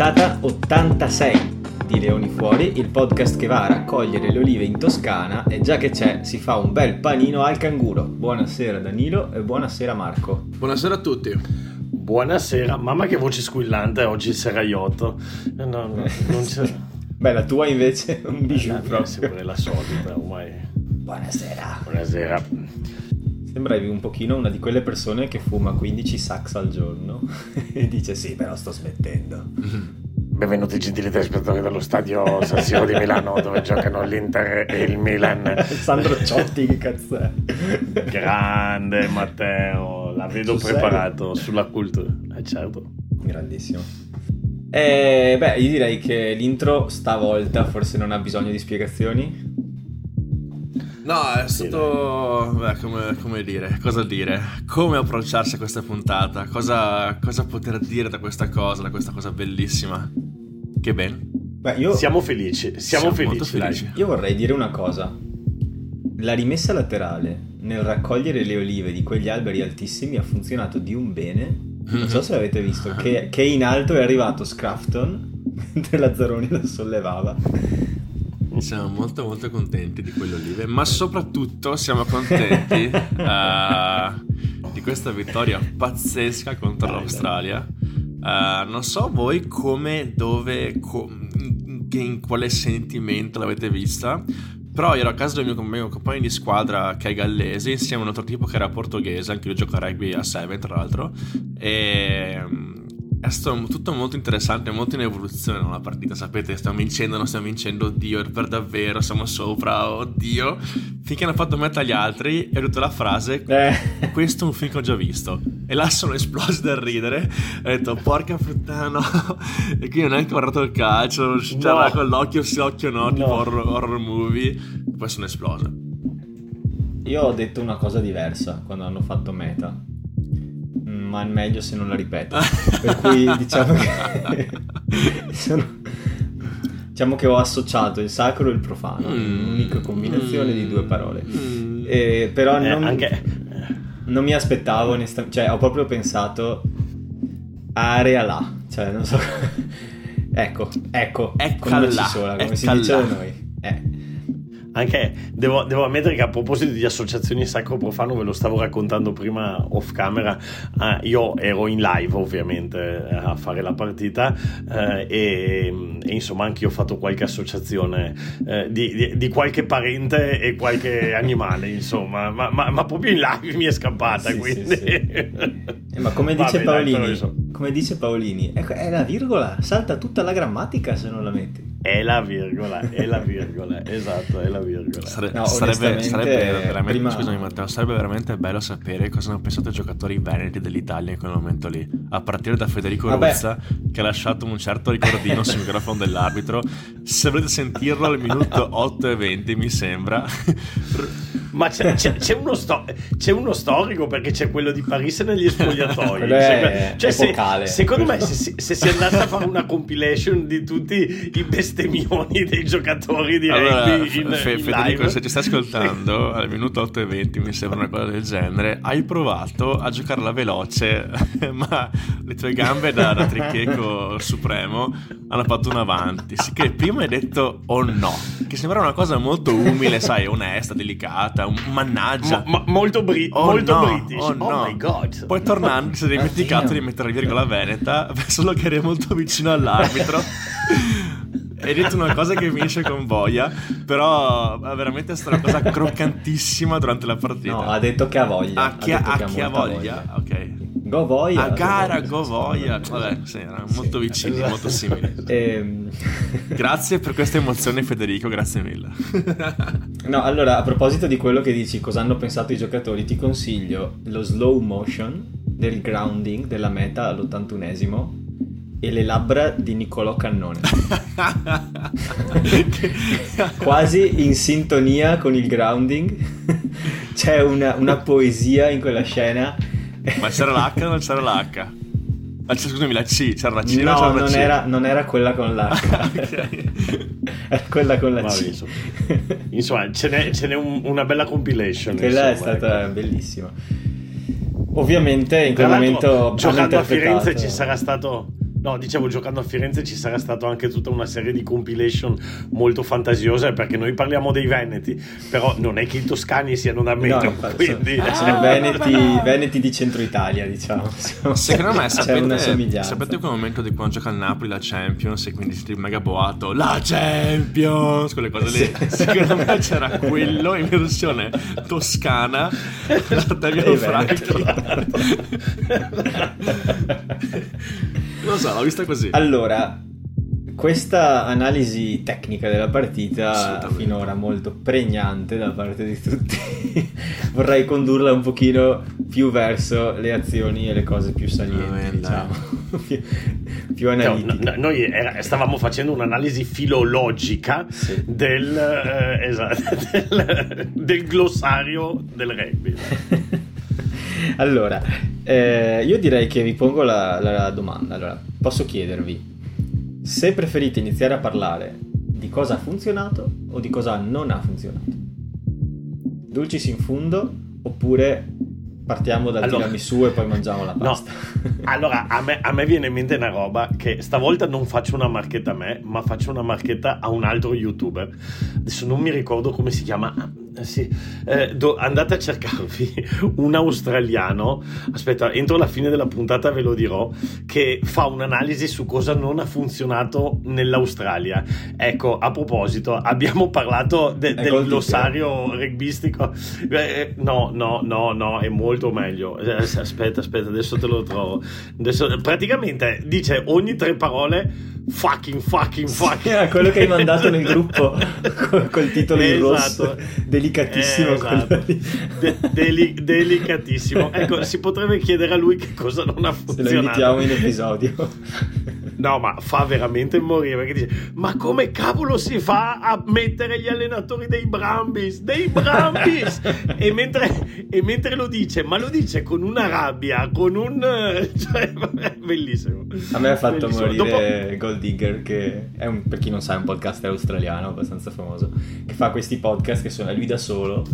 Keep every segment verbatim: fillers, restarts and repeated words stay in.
puntata ottantasei di Leoni Fuori, il podcast che va a raccogliere le olive in Toscana, e già che c'è si fa un bel panino al canguro. Buonasera Danilo e buonasera Marco. Buonasera a tutti. Buonasera, mamma che voce squillante oggi, seraiotto. No, no, non c'è. Beh, la tua invece un bijou proprio. È la solita ormai. Buonasera. Buonasera. Sembravi un pochino una di quelle persone che fuma quindici sax al giorno e dice sì, però sto smettendo. Benvenuti gentili telespettatori dallo stadio San Siro di Milano dove giocano l'Inter e il Milan. Sandro Ciotti, che cazzo è? Grande Matteo, la vedo tu preparato sei? Sulla cultura. Eh certo. Grandissimo. E beh, io direi che l'intro stavolta forse non ha bisogno di spiegazioni. No, è stato, beh, come, come dire, cosa dire, come approcciarsi a questa puntata, cosa, cosa poter dire da questa cosa, da questa cosa bellissima, che bene. Beh, io... Siamo felici, siamo, siamo felici, felici. Io vorrei dire una cosa, la rimessa laterale nel raccogliere le olive di quegli alberi altissimi ha funzionato di un bene, non so se l'avete visto, che, che in alto è arrivato Scrafton, mentre Lazzaroni lo sollevava. Siamo molto molto contenti di quell'olive, ma soprattutto siamo contenti uh, di questa vittoria pazzesca contro dai, l'Australia. Uh, non so voi come, dove, com- in quale sentimento l'avete vista, però ero a casa del mio compagno, compagno di squadra che è gallese, insieme a un altro tipo che era portoghese, anche lui gioca a rugby a sette tra l'altro, e... È stato tutto molto interessante, molto in evoluzione la partita, sapete, stiamo vincendo, non stiamo vincendo, oddio, per davvero, siamo sopra, oddio. Finché hanno fatto metà agli altri, è venuta la frase, eh. questo è un film che ho già visto. E là sono esploso dal ridere, ho detto, porca puttana, e qui non è neanche guardato il calcio, non c'era no. con l'occhio sì, occhio no, no, tipo horror, horror movie, poi sono esploso. Io ho detto una cosa diversa quando hanno fatto meta. Ma è meglio se non la ripeto. Per cui diciamo che sono... diciamo che ho associato il sacro e il profano, mm. un'unica combinazione mm. di due parole. Mm. E però eh, non... Anche... non mi aspettavo onestamente, cioè ho proprio pensato area là, cioè non so. ecco, ecco, ecco come ci sola, come si dice da noi. Eh. Anche devo, devo ammettere che a proposito di associazioni sacro profano, ve lo stavo raccontando prima off camera, ah, io ero in live ovviamente a fare la partita eh, e, e insomma anche io ho fatto qualche associazione eh, di, di, di qualche parente e qualche animale insomma, ma, ma, ma proprio in live mi è scappata, sì, quindi sì, sì. Eh, ma come dice Vabbè, Paolini so. come dice Paolini ecco, è la virgola, salta tutta la grammatica se non la metti. È la virgola, è la virgola, esatto, è la virgola. Sare- no, sarebbe, sarebbe veramente, prima... scusami Matteo, sarebbe veramente bello sapere cosa hanno pensato i giocatori veneti dell'Italia in quel momento lì, a partire da Federico Ruzza, che ha lasciato un certo ricordino sul microfono dell'arbitro. Se volete sentirlo al minuto otto e venti mi sembra. Ma c'è, c'è, c'è, uno sto- c'è uno storico, perché c'è quello di Parisse negli spogliatoi. Beh, cioè, se, secondo me se, se si andasse a fare una compilation di tutti i bestemmioni dei giocatori di allora, rugby in, Fe- in Federico, live. Se ci stai ascoltando al minuto otto e venti mi sembra una cosa del genere, hai provato a giocarla veloce ma le tue gambe da, da tricheco supremo hanno fatto un avanti, sicché prima hai detto oh no, che sembra una cosa molto umile, sai, onesta, delicata, mannaggia, ma, ma, molto, bri- oh molto no, british oh, oh no. My god, poi tornando si è dimenticato di mettere la virgola veneta, solo che eri molto vicino all'arbitro. Hai detto una cosa che mi esce con voglia, però veramente è stata una cosa croccantissima durante la partita. No, ha detto che ha voglia. A chi ha, ha, chi ha voglia? voglia? Ok. Go voglia. A gara, go voglia. Vabbè, sì, erano sì, molto vicini, esatto. molto simili. E... Grazie per questa emozione Federico, grazie mille. No, allora, a proposito di quello che dici, cosa hanno pensato i giocatori, ti consiglio lo slow motion del grounding della meta all'ottantunesimo. E le labbra di Niccolò Cannone quasi in sintonia con il grounding. C'è una, una poesia in quella scena. Ma c'era l'H o non c'era l'H? Ah, scusami, la C, c'era la C? No, c'era non, la C. Era, non era quella con l'H. Okay. Era quella con la Ma C. Insomma, insomma ce n'è, ce n'è un, una bella compilation. Quella insomma, è stata ecco. bellissima. Ovviamente in quel momento giocando a Firenze ci sarà stato No, dicevo, giocando a Firenze ci sarà stata anche tutta una serie di compilation molto fantasiose, perché noi parliamo dei veneti, però non è che i toscani siano da metro, no, quindi sono, sono ah, veneti, no. veneti di centro Italia, diciamo. Secondo me sapete, sapete quel momento di quando gioca il Napoli la Champions e quindi si mega boato la Champions, quelle cose lì, sì. Secondo me c'era quello in versione toscana da Ottavio Franco. Non so, l'ho vista così. Allora, questa analisi tecnica della partita finora molto pregnante da parte di tutti, vorrei condurla un pochino più verso le azioni e le cose più salienti, eh, diciamo, più, più analitiche. No, no, noi era, stavamo facendo un'analisi filologica, sì, del, eh, esatto, del, del glossario del rugby. Allora, eh, io direi che vi pongo la, la domanda. Allora, posso chiedervi se preferite iniziare a parlare di cosa ha funzionato o di cosa non ha funzionato. Dulcis in fundo, oppure partiamo dal allora, tiramisù e poi mangiamo la pasta. No. Allora, a me, a me viene in mente una roba che stavolta non faccio una marchetta a me, ma faccio una marchetta a un altro youtuber. Adesso non mi ricordo come si chiama. Sì. Eh, do, andate a cercarvi un australiano, aspetta, entro la fine della puntata ve lo dirò, che fa un'analisi su cosa non ha funzionato nell'Australia. Ecco, a proposito, abbiamo parlato de, del glossario rugbyistico, eh, no, no, no, no, è molto meglio, aspetta, aspetta, adesso te lo trovo. Adesso, praticamente dice ogni tre parole fucking, fucking, fucking. Era quello che hai mandato nel gruppo col, col titolo in rosso. Delicatissimo, eh, esatto. De- deli- delicatissimo. Ecco, si potrebbe chiedere a lui che cosa non ha funzionato. Se lo invitiamo in episodio. No, ma fa veramente morire, perché dice: ma come cavolo si fa a mettere gli allenatori dei Brambis? Dei Brambis! E mentre, e mentre lo dice, ma lo dice con una rabbia, con un... cioè, vabbè, bellissimo. A me ha fatto bellissimo. morire Dopo... Gold Digger, che è un, per chi non sa, è un podcaster australiano abbastanza famoso, che fa questi podcast che sono a lui da solo,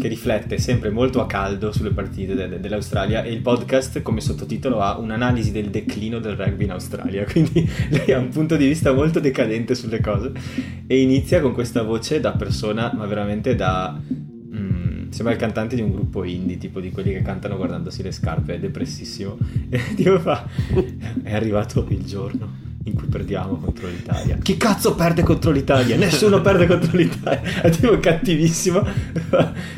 che riflette sempre molto a caldo sulle partite de- de- dell'Australia, e il podcast come sottotitolo ha un'analisi del declino del rugby in Australia, quindi lei ha un punto di vista molto decadente sulle cose, e inizia con questa voce da persona, ma veramente da mm, sembra il cantante di un gruppo indie, tipo di quelli che cantano guardandosi le scarpe, è depressissimo, e tipo fa: è arrivato il giorno in cui perdiamo contro l'Italia. Chi cazzo perde contro l'Italia? Nessuno perde contro l'Italia. È tipo cattivissimo.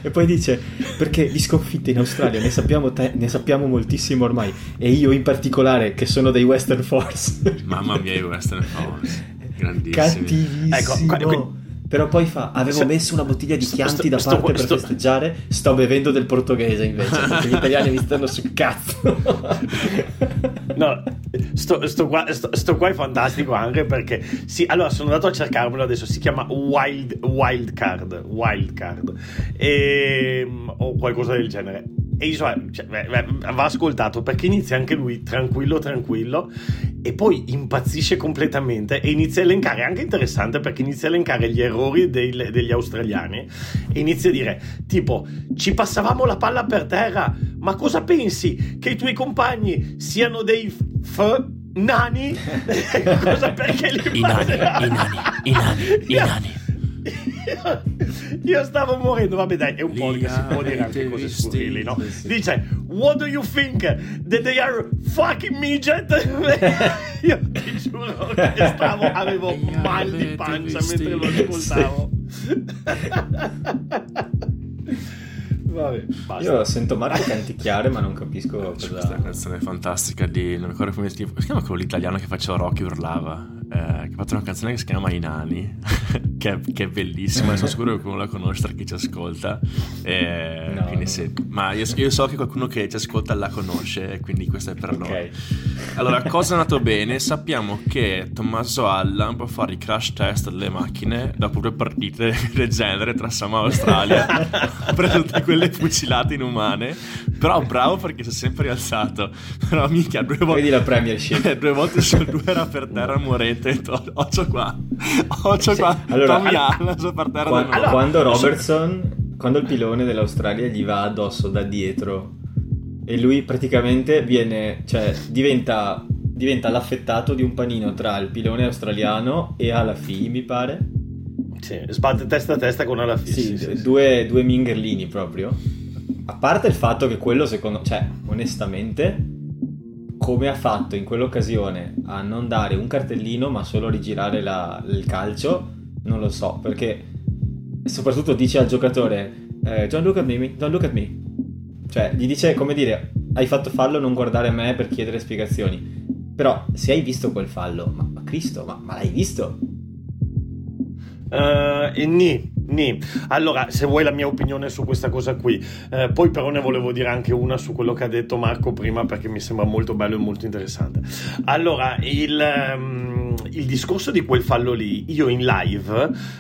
E poi dice: perché di sconfitte in Australia ne sappiamo, te- ne sappiamo moltissimo ormai, e io in particolare che sono dei Western Force. Mamma mia, i Western Force, grandissimi, cattivissimo, ecco, que- però poi fa: avevo messo una bottiglia di Chianti da parte per festeggiare, sto bevendo del portoghese invece, perché gli italiani mi stanno sul cazzo. No, sto, sto, qua, sto, sto qua è fantastico anche perché, sì, allora sono andato a cercarmelo adesso, si chiama Wild, Wild Card, Wild Card e, o qualcosa del genere, e cioè, va ascoltato perché inizia anche lui tranquillo tranquillo e poi impazzisce completamente e inizia a elencare, anche interessante perché inizia a elencare gli errori dei, degli australiani, e inizia a dire tipo: ci passavamo la palla per terra, ma cosa pensi, che i tuoi compagni siano dei f- nani? Cosa, perché li I nani, i nani, i nani, i nani. Io, io stavo morendo. Vabbè, dai, è un po' che si può dire anche cose scurrili, no? Dice: what do you think that they are fucking midget? Io ti giuro che stavo, avevo mal di pancia mentre lo ascoltavo. Vabbè, io sento Marco canticchiare ma non capisco cosa. Questa canzone fantastica di, non mi ricordo come si chiama quello italiano che faceva Rocky, urlava, eh, che ha fatto una canzone che si chiama I Nani, che, è, che è bellissima. Sono sicuro che qualcuno la conosce, chi ci ascolta, eh, no, quindi se, ma io, io so che qualcuno che ci ascolta la conosce, e quindi questo è per okay. loro. Allora, cosa è andato bene? Sappiamo che Tommaso Allan può fare i crash test delle macchine dopo due partite del genere tra Samoa e Australia per tutte quelle fucilate inumane, però bravo perché si è sempre rialzato. Però minchia, due volte, vedi la Premiership, due volte su due era per terra morente. Occio qua, occio sì. qua allora, Tommy Allan so per terra quando, allora, quando Robertson, quando il pilone dell'Australia gli va addosso da dietro e lui praticamente viene, cioè diventa diventa l'affettato di un panino tra il pilone australiano e Alafi, mi pare. Sì, sbatte testa a testa con Alafi. Sì, sì, sì, due, sì, due mingerlini proprio. A parte il fatto che quello, secondo, cioè, onestamente, come ha fatto in quell'occasione a non dare un cartellino ma solo rigirare la, il calcio, non lo so, perché soprattutto dice al giocatore eh, don't look at me, don't look at me, cioè gli dice, come dire, hai fatto fallo, non guardare me per chiedere spiegazioni. Però se hai visto quel fallo, ma, ma Cristo, ma, ma l'hai visto? Uh, ni, ni. Allora, se vuoi la mia opinione su questa cosa qui, eh, poi però ne volevo dire anche una su quello che ha detto Marco prima, perché mi sembra molto bello e molto interessante. Allora, il... Um... il discorso di quel fallo lì, io in live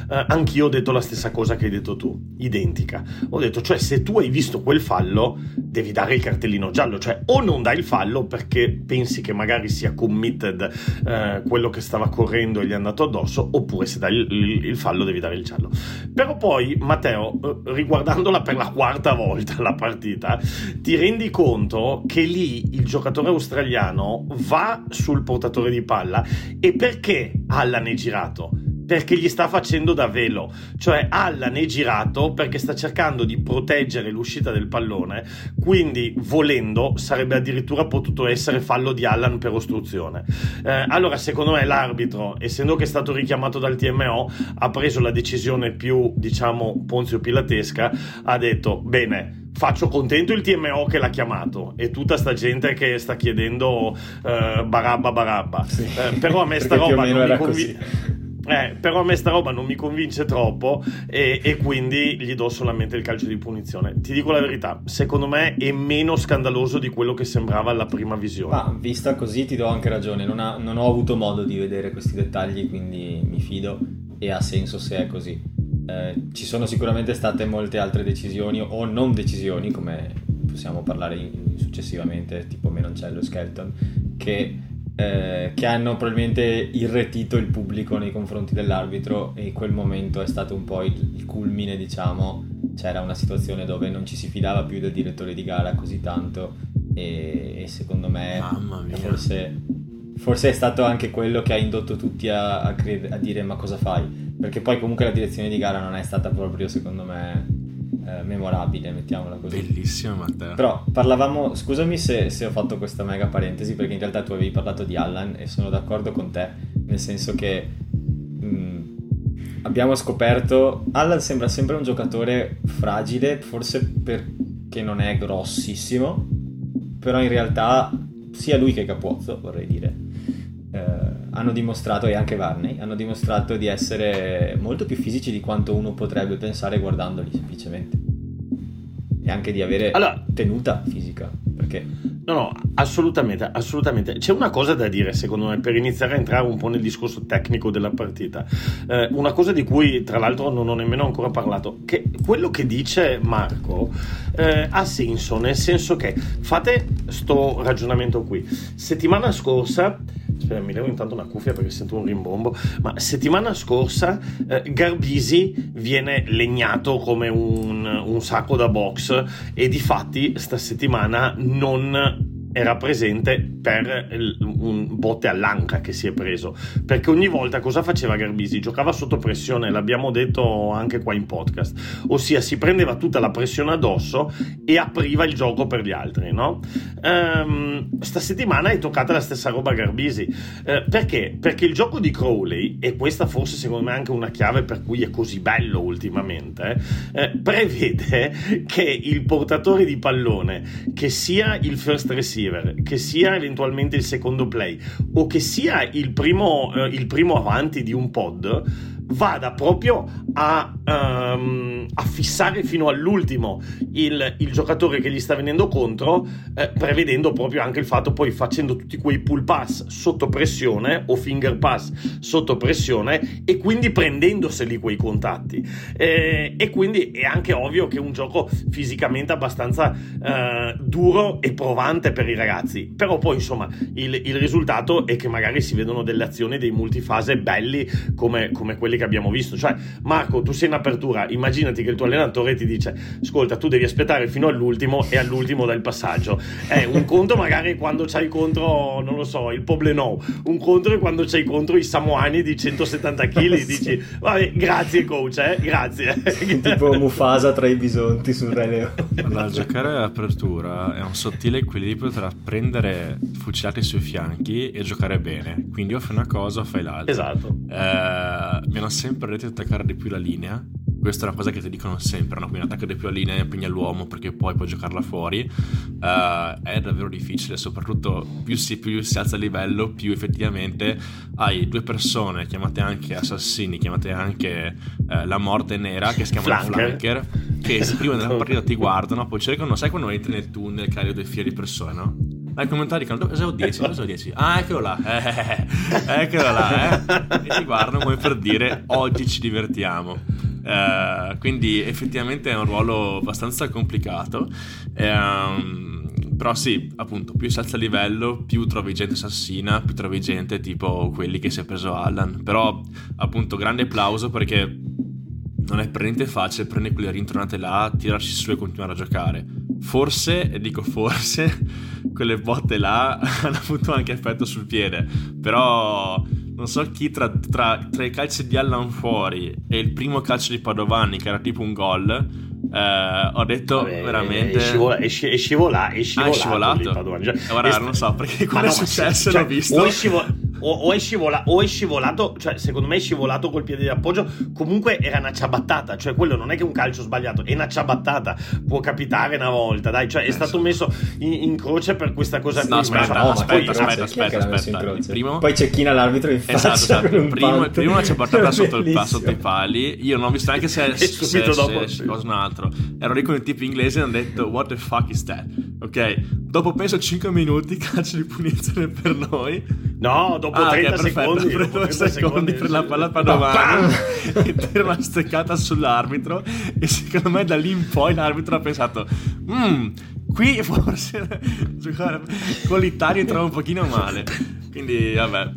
eh, anch'io ho detto la stessa cosa che hai detto tu, identica. Ho detto, cioè, se tu hai visto quel fallo devi dare il cartellino giallo, cioè o non dai il fallo perché pensi che magari sia committed eh, quello che stava correndo e gli è andato addosso, oppure se dai il, il, il fallo devi dare il giallo. Però poi, Matteo, riguardandola per la quarta volta la partita, ti rendi conto che lì il giocatore australiano va sul portatore di palla. E per Perché Allan è girato? Perché gli sta facendo da velo, cioè Allan è girato perché sta cercando di proteggere l'uscita del pallone, quindi volendo sarebbe addirittura potuto essere fallo di Allan per ostruzione. Eh, allora secondo me l'arbitro, essendo che è stato richiamato dal T M O, ha preso la decisione più, diciamo, Ponzio Pilatesca, ha detto bene, faccio contento il T M O che l'ha chiamato e tutta sta gente che sta chiedendo eh, barabba barabba, sì. eh, però a me sta roba non mi convince. Eh, però a me sta roba non mi convince troppo e, e quindi gli do solamente il calcio di punizione. Ti dico la verità, secondo me è meno scandaloso di quello che sembrava alla prima visione. Ma vista così ti do anche ragione, non, ha, non ho avuto modo di vedere questi dettagli, quindi mi fido e ha senso se è così. Eh, ci sono sicuramente state molte altre decisioni o non decisioni, come possiamo parlare in, successivamente, tipo Menoncello e Skelton, che... Eh, che hanno probabilmente irretito il pubblico nei confronti dell'arbitro, e in quel momento è stato un po' il, il culmine, diciamo. C'era una situazione dove non ci si fidava più del direttore di gara così tanto e, e secondo me forse, forse è stato anche quello che ha indotto tutti a, a, cre- a dire ma cosa fai, perché poi comunque la direzione di gara non è stata proprio, secondo me, Eh, memorabile, mettiamola così. Bellissima, Matteo. Però parlavamo, scusami se, se ho fatto questa mega parentesi, perché in realtà tu avevi parlato di Allan e sono d'accordo con te, nel senso che mh, abbiamo scoperto Allan sembra sempre un giocatore fragile, forse perché non è grossissimo, però in realtà sia lui che Capuozzo, vorrei dire, eh, hanno dimostrato, e anche Varney, hanno dimostrato di essere molto più fisici di quanto uno potrebbe pensare guardandoli semplicemente, e anche di avere allora, tenuta fisica, perché no no assolutamente assolutamente c'è una cosa da dire, secondo me, per iniziare a entrare un po' nel discorso tecnico della partita, eh, una cosa di cui tra l'altro non ho nemmeno ancora parlato, che quello che dice Marco eh, ha senso, nel senso che fate sto ragionamento qui. Settimana scorsa, aspetta, mi levo intanto una cuffia perché sento un rimbombo, ma settimana scorsa eh, Garbisi viene legnato come un, un sacco da box, e difatti sta settimana non era presente per un botte all'anca che si è preso, perché ogni volta cosa faceva Garbisi? Giocava sotto pressione, l'abbiamo detto anche qua in podcast, ossia si prendeva tutta la pressione addosso e apriva il gioco per gli altri, no? Ehm, sta settimana è toccata la stessa roba a Garbisi, eh, perché? Perché il gioco di Crowley, e questa forse secondo me è anche una chiave per cui è così bello ultimamente, eh, prevede che il portatore di pallone, che sia il first receiver, che sia eventualmente il secondo play o che sia il primo, eh, il primo avanti di un pod, vada proprio a, um, a fissare fino all'ultimo il, il giocatore che gli sta venendo contro, eh, prevedendo proprio anche il fatto, poi facendo tutti quei pull pass sotto pressione o finger pass sotto pressione, e quindi prendendoseli quei contatti, eh, e quindi è anche ovvio che è un gioco fisicamente abbastanza eh, duro e provante per i ragazzi. Però poi insomma il, il risultato è che magari si vedono delle azioni, dei multifase belli come, come quelli quelli che abbiamo visto. Cioè, Marco, tu sei in apertura, immaginati che il tuo allenatore ti dice: ascolta, tu devi aspettare fino all'ultimo e all'ultimo dal passaggio. È un conto magari quando c'hai contro, non lo so, il Poblenou, un contro è quando c'hai contro i samoani di centosettanta chilogrammi. Sì. Dici vabbè, grazie coach, eh, grazie. Tipo Mufasa tra i bisonti sul Re Leone. Allora, giocare all'apertura è un sottile equilibrio tra prendere fucilati sui fianchi e giocare bene, quindi o fai una cosa o fai l'altra. Esatto. Eh, mi hanno sempre detto di attaccare di più la linea. Questa è una cosa che ti dicono sempre, no? Quindi attacca di più la linea e impegna l'uomo perché poi puoi giocarla fuori. Uh, è davvero difficile, soprattutto più si, più si alza il livello, più effettivamente hai due persone, chiamate anche assassini, chiamate anche uh, la morte nera, che si chiamano flanker, flanker che esatto. Prima della partita ti guardano, poi cercano, sai quando entri nel tunnel che hai due file di persone, no? Ai commentari dicono: cosa ho dieci? Cosa ho dieci? Ah, eccolo là, eh, eh, eccolo là, eh. E ti guardano come per dire: oggi ci divertiamo. Uh, quindi effettivamente è un ruolo abbastanza complicato, um, però sì, appunto, più si alza il livello più trovi gente assassina, più trovi gente tipo quelli che si è preso Allan. Però appunto grande applauso, perché non è per niente facile prendere quelle rintronate là, tirarci su e continuare a giocare. Forse, e dico forse, quelle botte là hanno avuto anche effetto sul piede, però non so chi tra, tra, tra i calci di Allan fuori e il primo calcio di Padovani, che era tipo un gol, eh, ho detto vabbè, veramente è, scivola, è, sci, è, scivola, è scivolato, ah, è scivolato. Padovani. Cioè, Ora è... non so perché quello no, è successo, cioè, l'ho visto. O è, scivo- o, o, è scivola- o è scivolato, cioè secondo me è scivolato col piede di appoggio. Comunque era una ciabattata, cioè quello non è che un calcio sbagliato, è una ciabattata, può capitare una volta, dai, cioè è stato messo in, in croce per questa cosa. No, prima. aspetta, oh, aspetta, aspetta, aspetta, aspetta, aspetta. Primo... poi c'è China l'arbitro in faccia. Esatto, esatto. Primo, primo, primo la ciabattata sotto, il, sotto i pali. Io non ho visto neanche se è subito se, dopo se, cosa un altro. Ero lì con il tipo inglese e hanno detto what the fuck is that? Ok, dopo penso cinque minuti calcio di punizione per noi. No, dopo ah, trenta, okay, perfetto, secondi, dopo trenta secondi per la palla Padovani e per una steccata sull'arbitro. E secondo me da lì in poi l'arbitro ha pensato mm, qui forse giocare con l'Italia trova un pochino male. Quindi vabbè.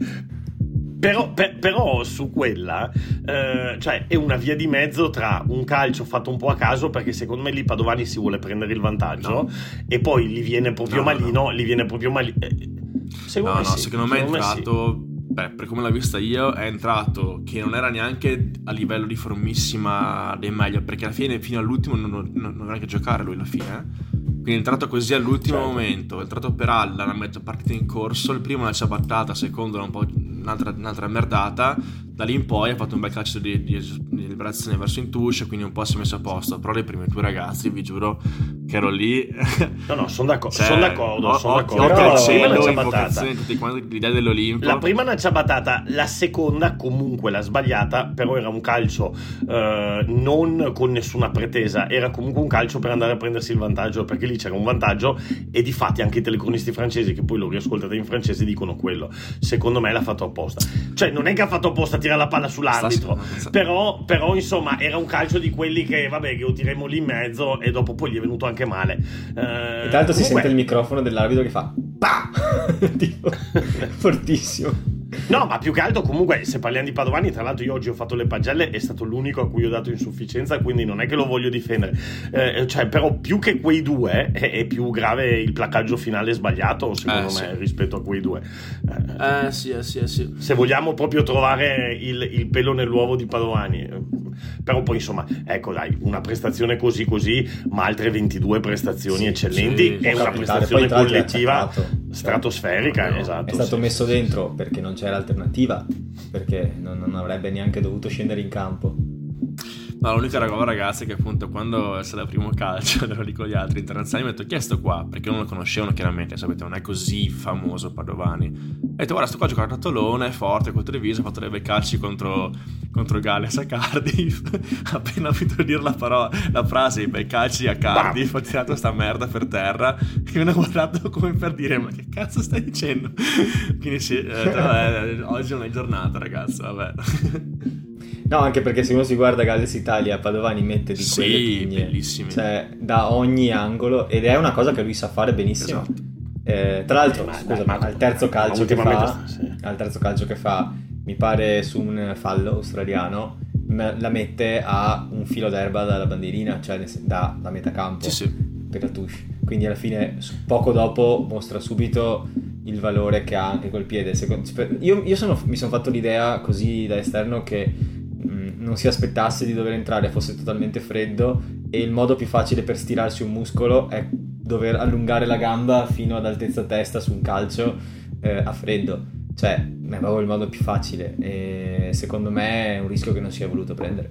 Però, per, però su quella eh, cioè è una via di mezzo tra un calcio fatto un po' a caso, perché secondo me lì Padovani si vuole prendere il vantaggio, no. E poi gli viene proprio no, malino no. Gli viene proprio malino eh, secondo no, me no, sì. Secondo me secondo è entrato me sì. Beh, per come l'ho vista io è entrato che non era neanche a livello di formissima dei meglio, perché alla fine fino all'ultimo non doveva neanche giocare lui alla fine, eh? Quindi è entrato così all'ultimo certo. momento, è entrato per Allan, la metà partita in corso, il primo una ciabattata, il secondo un po' un'altra, un'altra merdata, da lì in poi ha fatto un bel calcio di, di, di liberazione verso Intuscio, quindi un po' si è messo a posto. Però le prime due ragazzi, vi giuro che ero lì. No, no, sono d'accordo, cioè, sono d'accordo. Ho, son d'accordo. Ho, ho cielo, invocazione, tutti quanti, l'idea dell'Olimpo. La prima è una ciabattata, la seconda comunque l'ha sbagliata, però era un calcio eh, non con nessuna pretesa, era comunque un calcio per andare a prendersi il vantaggio, perché lì c'era un vantaggio. E difatti anche i telecronisti francesi, che poi lo riascoltate in francese, dicono quello. Secondo me l'ha fatto apposta. Cioè non è che ha fatto apposta a la palla sull'arbitro, però, però insomma era un calcio di quelli che vabbè, che lo tiriamo lì in mezzo, e dopo poi gli è venuto anche male. Eh, e tanto si comunque... sente il microfono dell'arbitro che fa pa! Tipo, fortissimo. No, ma più che altro comunque se parliamo di Padovani, tra l'altro io oggi ho fatto le pagelle, è stato l'unico a cui ho dato insufficienza, quindi non è che lo voglio difendere, eh, cioè però più che quei due è, è più grave il placaggio finale sbagliato secondo eh, me sì. rispetto a quei due eh, eh, sì, eh, sì, eh, sì. Se vogliamo proprio trovare il, il pelo nell'uovo di Padovani, però poi insomma ecco dai, una prestazione così così, ma altre ventidue prestazioni sì, eccellenti sì, è una prestazione collettiva stratosferica, cioè, esatto, è stato sì, messo sì, dentro sì. Perché non c'era alternativa, perché non, non avrebbe neanche dovuto scendere in campo. No, l'unica cosa ragazzi è che appunto quando sarà il primo calcio ero lì con gli altri internazionali, mi ho chiesto qua perché non lo conoscevano chiaramente, sapete non è così famoso Padovani, ho detto guarda sto qua giocato a Tolone, è forte col Treviso, ha fatto dei bei calci contro contro Galles a Cardiff. Appena ho finito di dire la parola, la frase, i bei calci a Cardiff, ho tirato sta merda per terra e mi hanno guardato come per dire ma che cazzo stai dicendo. Quindi sì, eh, vabbè, oggi non è giornata ragazzi, vabbè. No, anche perché se uno si guarda Galles Italia, Padovani mette di quelle sì, bellissime, cioè da ogni angolo, ed è una cosa che lui sa fare benissimo. Esatto. Eh, tra l'altro, eh, scusa, ma, ma al terzo calcio che fa, sì. al terzo calcio che fa mi pare su un fallo australiano, la mette a un filo d'erba dalla bandierina, cioè da, da metà campo, sì, sì, per la touche. Quindi alla fine poco dopo mostra subito il valore che ha anche quel piede. Io, io sono, mi sono fatto l'idea così da esterno che mh, non si aspettasse di dover entrare, fosse totalmente freddo, e il modo più facile per stirarsi un muscolo è dover allungare la gamba fino ad altezza testa su un calcio eh, a freddo. Cioè, è proprio il modo più facile, e secondo me è un rischio che non si è voluto prendere.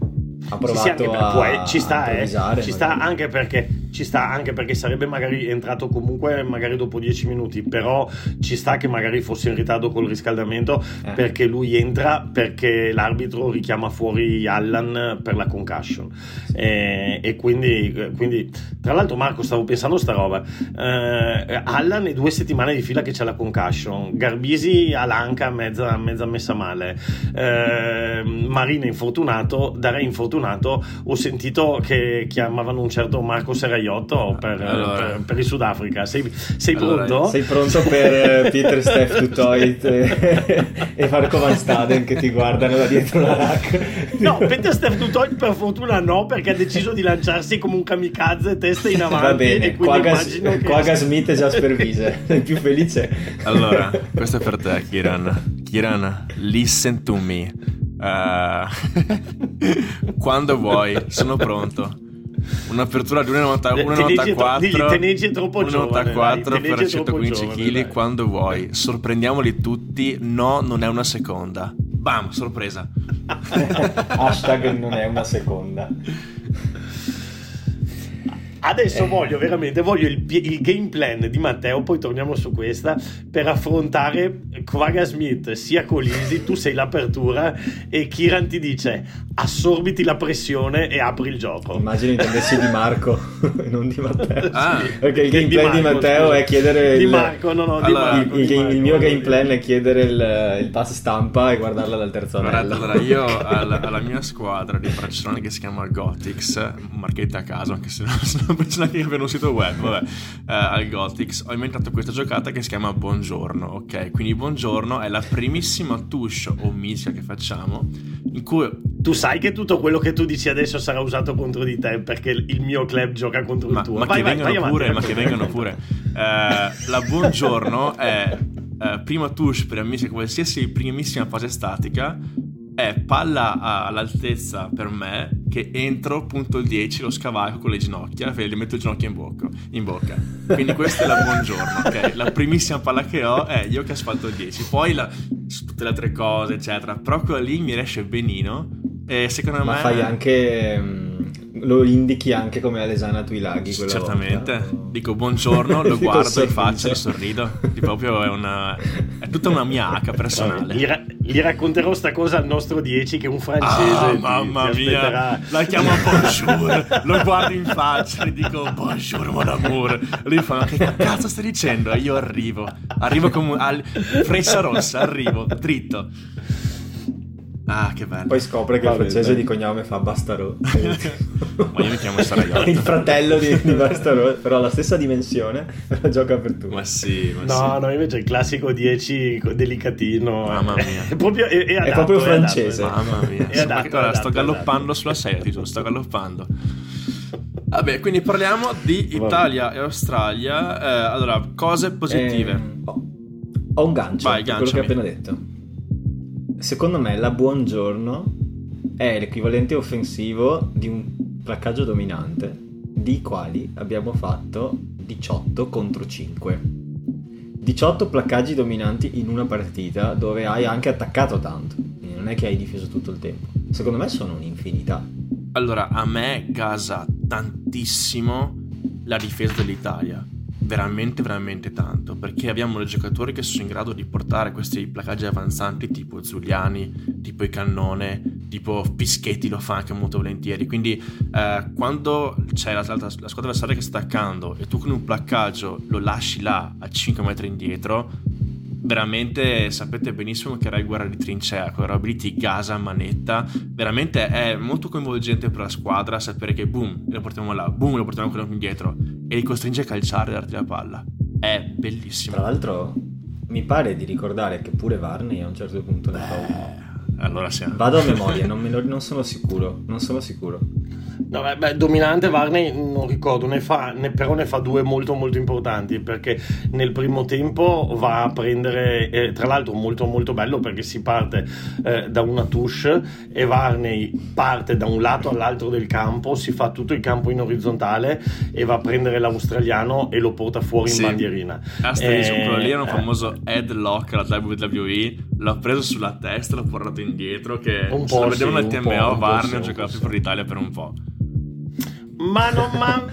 Ha provato, sì, sì, a, puoi, ci sta, a improvvisare, eh, ci sta anche perché ci sta anche perché sarebbe magari entrato comunque magari dopo dieci minuti, però ci sta che magari fosse in ritardo col riscaldamento, eh. perché lui entra perché l'arbitro richiama fuori Allan per la concussion, sì. e, e quindi, quindi tra l'altro, Marco, stavo pensando sta roba, eh, Allan è due settimane di fila che c'è la concussion, Garbisi ha l'anca mezza, mezza messa male, eh, Marin è infortunato, Dare è infortunato. Ho sentito che chiamavano un certo Marco Seraiotto per, allora. per, per il Sudafrica. Sei, sei allora, pronto? Sei pronto per Peter Steph Tutoit e, e Marco Van Staden che ti guardano da dietro la rack? No, Peter Steph Tutoit per fortuna no, perché ha deciso di lanciarsi come un kamikaze testa in avanti. Va bene, e quindi Quaga, che... Quaga Smith e Jasper Vise, il più felice. Allora, questo è per te, Kieran. Kieran, listen to me. Uh, quando vuoi, sono pronto. Un'apertura di uno virgola novantaquattro per centoquindici chili. Quando vuoi, sorprendiamoli tutti. No, non è una seconda. Bam, sorpresa. Hashtag non è una seconda. Adesso eh. voglio veramente voglio il, il game plan di Matteo, poi torniamo su questa, per affrontare Quagga Smith, sia Colisi, tu sei l'apertura e Kieran ti dice assorbiti la pressione e apri il gioco. Immagino intendessi di Marco e non di Matteo, ah, sì, perché il game di plan Marco, di Matteo scusa. È chiedere di il, Marco, no, no, di allora, Marco, il, di Marco, il mio no, game plan è chiedere il, il pass stampa e guardarla dal terzo anello. Allora, io alla, alla mia squadra di Barcellona che si chiama Gothics, marchetta a caso anche se non sono persona che aveva un sito web, vabbè, uh, al Gothics ho inventato questa giocata che si chiama Buongiorno, ok? Quindi Buongiorno è la primissima touche o mischia che facciamo, in cui tu sai che tutto quello che tu dici adesso sarà usato contro di te perché il mio club gioca contro ma, il tuo, ma vai, che vai, vengano vai, pure avanti, ma che vengano pure uh, la Buongiorno è uh, prima touche per amici qualsiasi, primissima fase statica è palla all'altezza per me che entro punto dieci, lo scavalco con le ginocchia, le metto il ginocchio in bocca, in bocca. Quindi questa è la Buongiorno, ok? La primissima palla che ho è io che asfalto il dieci, poi la, tutte le altre cose eccetera, però quella lì mi riesce benino e secondo ma me fai anche lo indichi anche come Alesana Tuilagi quella certamente volta. Dico Buongiorno, lo guardo in faccia e sorrido di proprio è una è tutta una mia H personale. Gli, ra- gli racconterò sta cosa al nostro dieci che un francese ah, ti, mamma ti mia la chiama bonjour, lo guardo in faccia e dico bonjour mon amour, lui fa che cazzo stai dicendo, io arrivo arrivo come al freccia rossa, arrivo dritto. Ah, che bello. Poi scopre che il francese di cognome fa Bastarò. Ma io mi chiamo Saraiotto. Il fratello di, di Bastarò, però ha la stessa dimensione, però gioca per tutti. Ma sì, ma no, sì. No, invece il classico dieci delicatino. Mamma mia. È proprio, è, è adatto, è proprio francese. È adatto, mamma mia. È adatto, allora, adatto, sto galoppando sulla sedia, ti sto galoppando. Vabbè, quindi parliamo di Italia Vabbè. e Australia. Eh, allora, cose positive. Eh, oh. Ho un gancio, Vai, quello che ho appena detto. Secondo me la Buongiorno è l'equivalente offensivo di un placcaggio dominante, di quali abbiamo fatto diciotto contro cinque, diciotto placcaggi dominanti in una partita dove hai anche attaccato tanto, quindi non è che hai difeso tutto il tempo. Secondo me sono un'infinità. Allora, a me gasa tantissimo la difesa dell'Italia, veramente veramente tanto, perché abbiamo dei giocatori che sono in grado di portare questi placaggi avanzanti tipo Zuliani, tipo il Cannone, tipo Pischetti lo fa anche molto volentieri, quindi eh, quando c'è la, la, la squadra avversaria che sta attaccando e tu con un placcaggio lo lasci là a cinque metri indietro, veramente sapete benissimo che era il guerra di trincea, con ability gasa manetta, veramente è molto coinvolgente per la squadra sapere che boom lo portiamo là, boom lo portiamo quello indietro e li costringe a calciare e darti la palla, è bellissimo. Tra l'altro mi pare di ricordare che pure Varney a un certo punto ne fa. Allora siamo. Vado a memoria, non, me lo, non sono sicuro, non sono sicuro. No, beh, dominante Varney non ricordo, ne fa, ne, però ne fa due molto molto importanti, perché nel primo tempo va a prendere, eh, tra l'altro molto molto bello, perché si parte eh, da una touche e Varney parte da un lato all'altro del campo, si fa tutto il campo in orizzontale e va a prendere l'australiano e lo porta fuori, sì, in bandierina. Ah, eh, quello lì era un famoso eh, headlock alla W W E, l'ha preso sulla testa, l'ha portato indietro, che un po', se la vedevano sì, al T M O Varney ha giocato più per l'Italia per un po'. Ma non, ma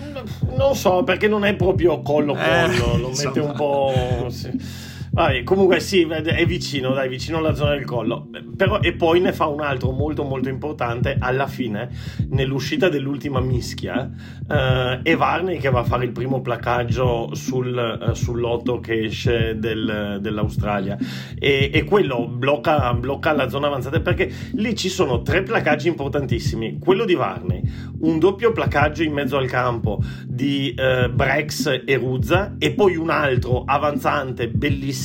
non so, perché non è proprio collo-collo, eh, lo mette un po'... Sì. Vabbè, comunque sì, è vicino, dai, vicino alla zona del collo. Però, e poi ne fa un altro molto molto importante alla fine, nell'uscita dell'ultima mischia, eh, è Varney che va a fare il primo placaggio sul, eh, sull'otto che esce del, dell'Australia e, e quello blocca, blocca la zona avanzata, perché lì ci sono tre placaggi importantissimi: quello di Varney, un doppio placaggio in mezzo al campo di eh, Brex e Ruzza, e poi un altro avanzante bellissimo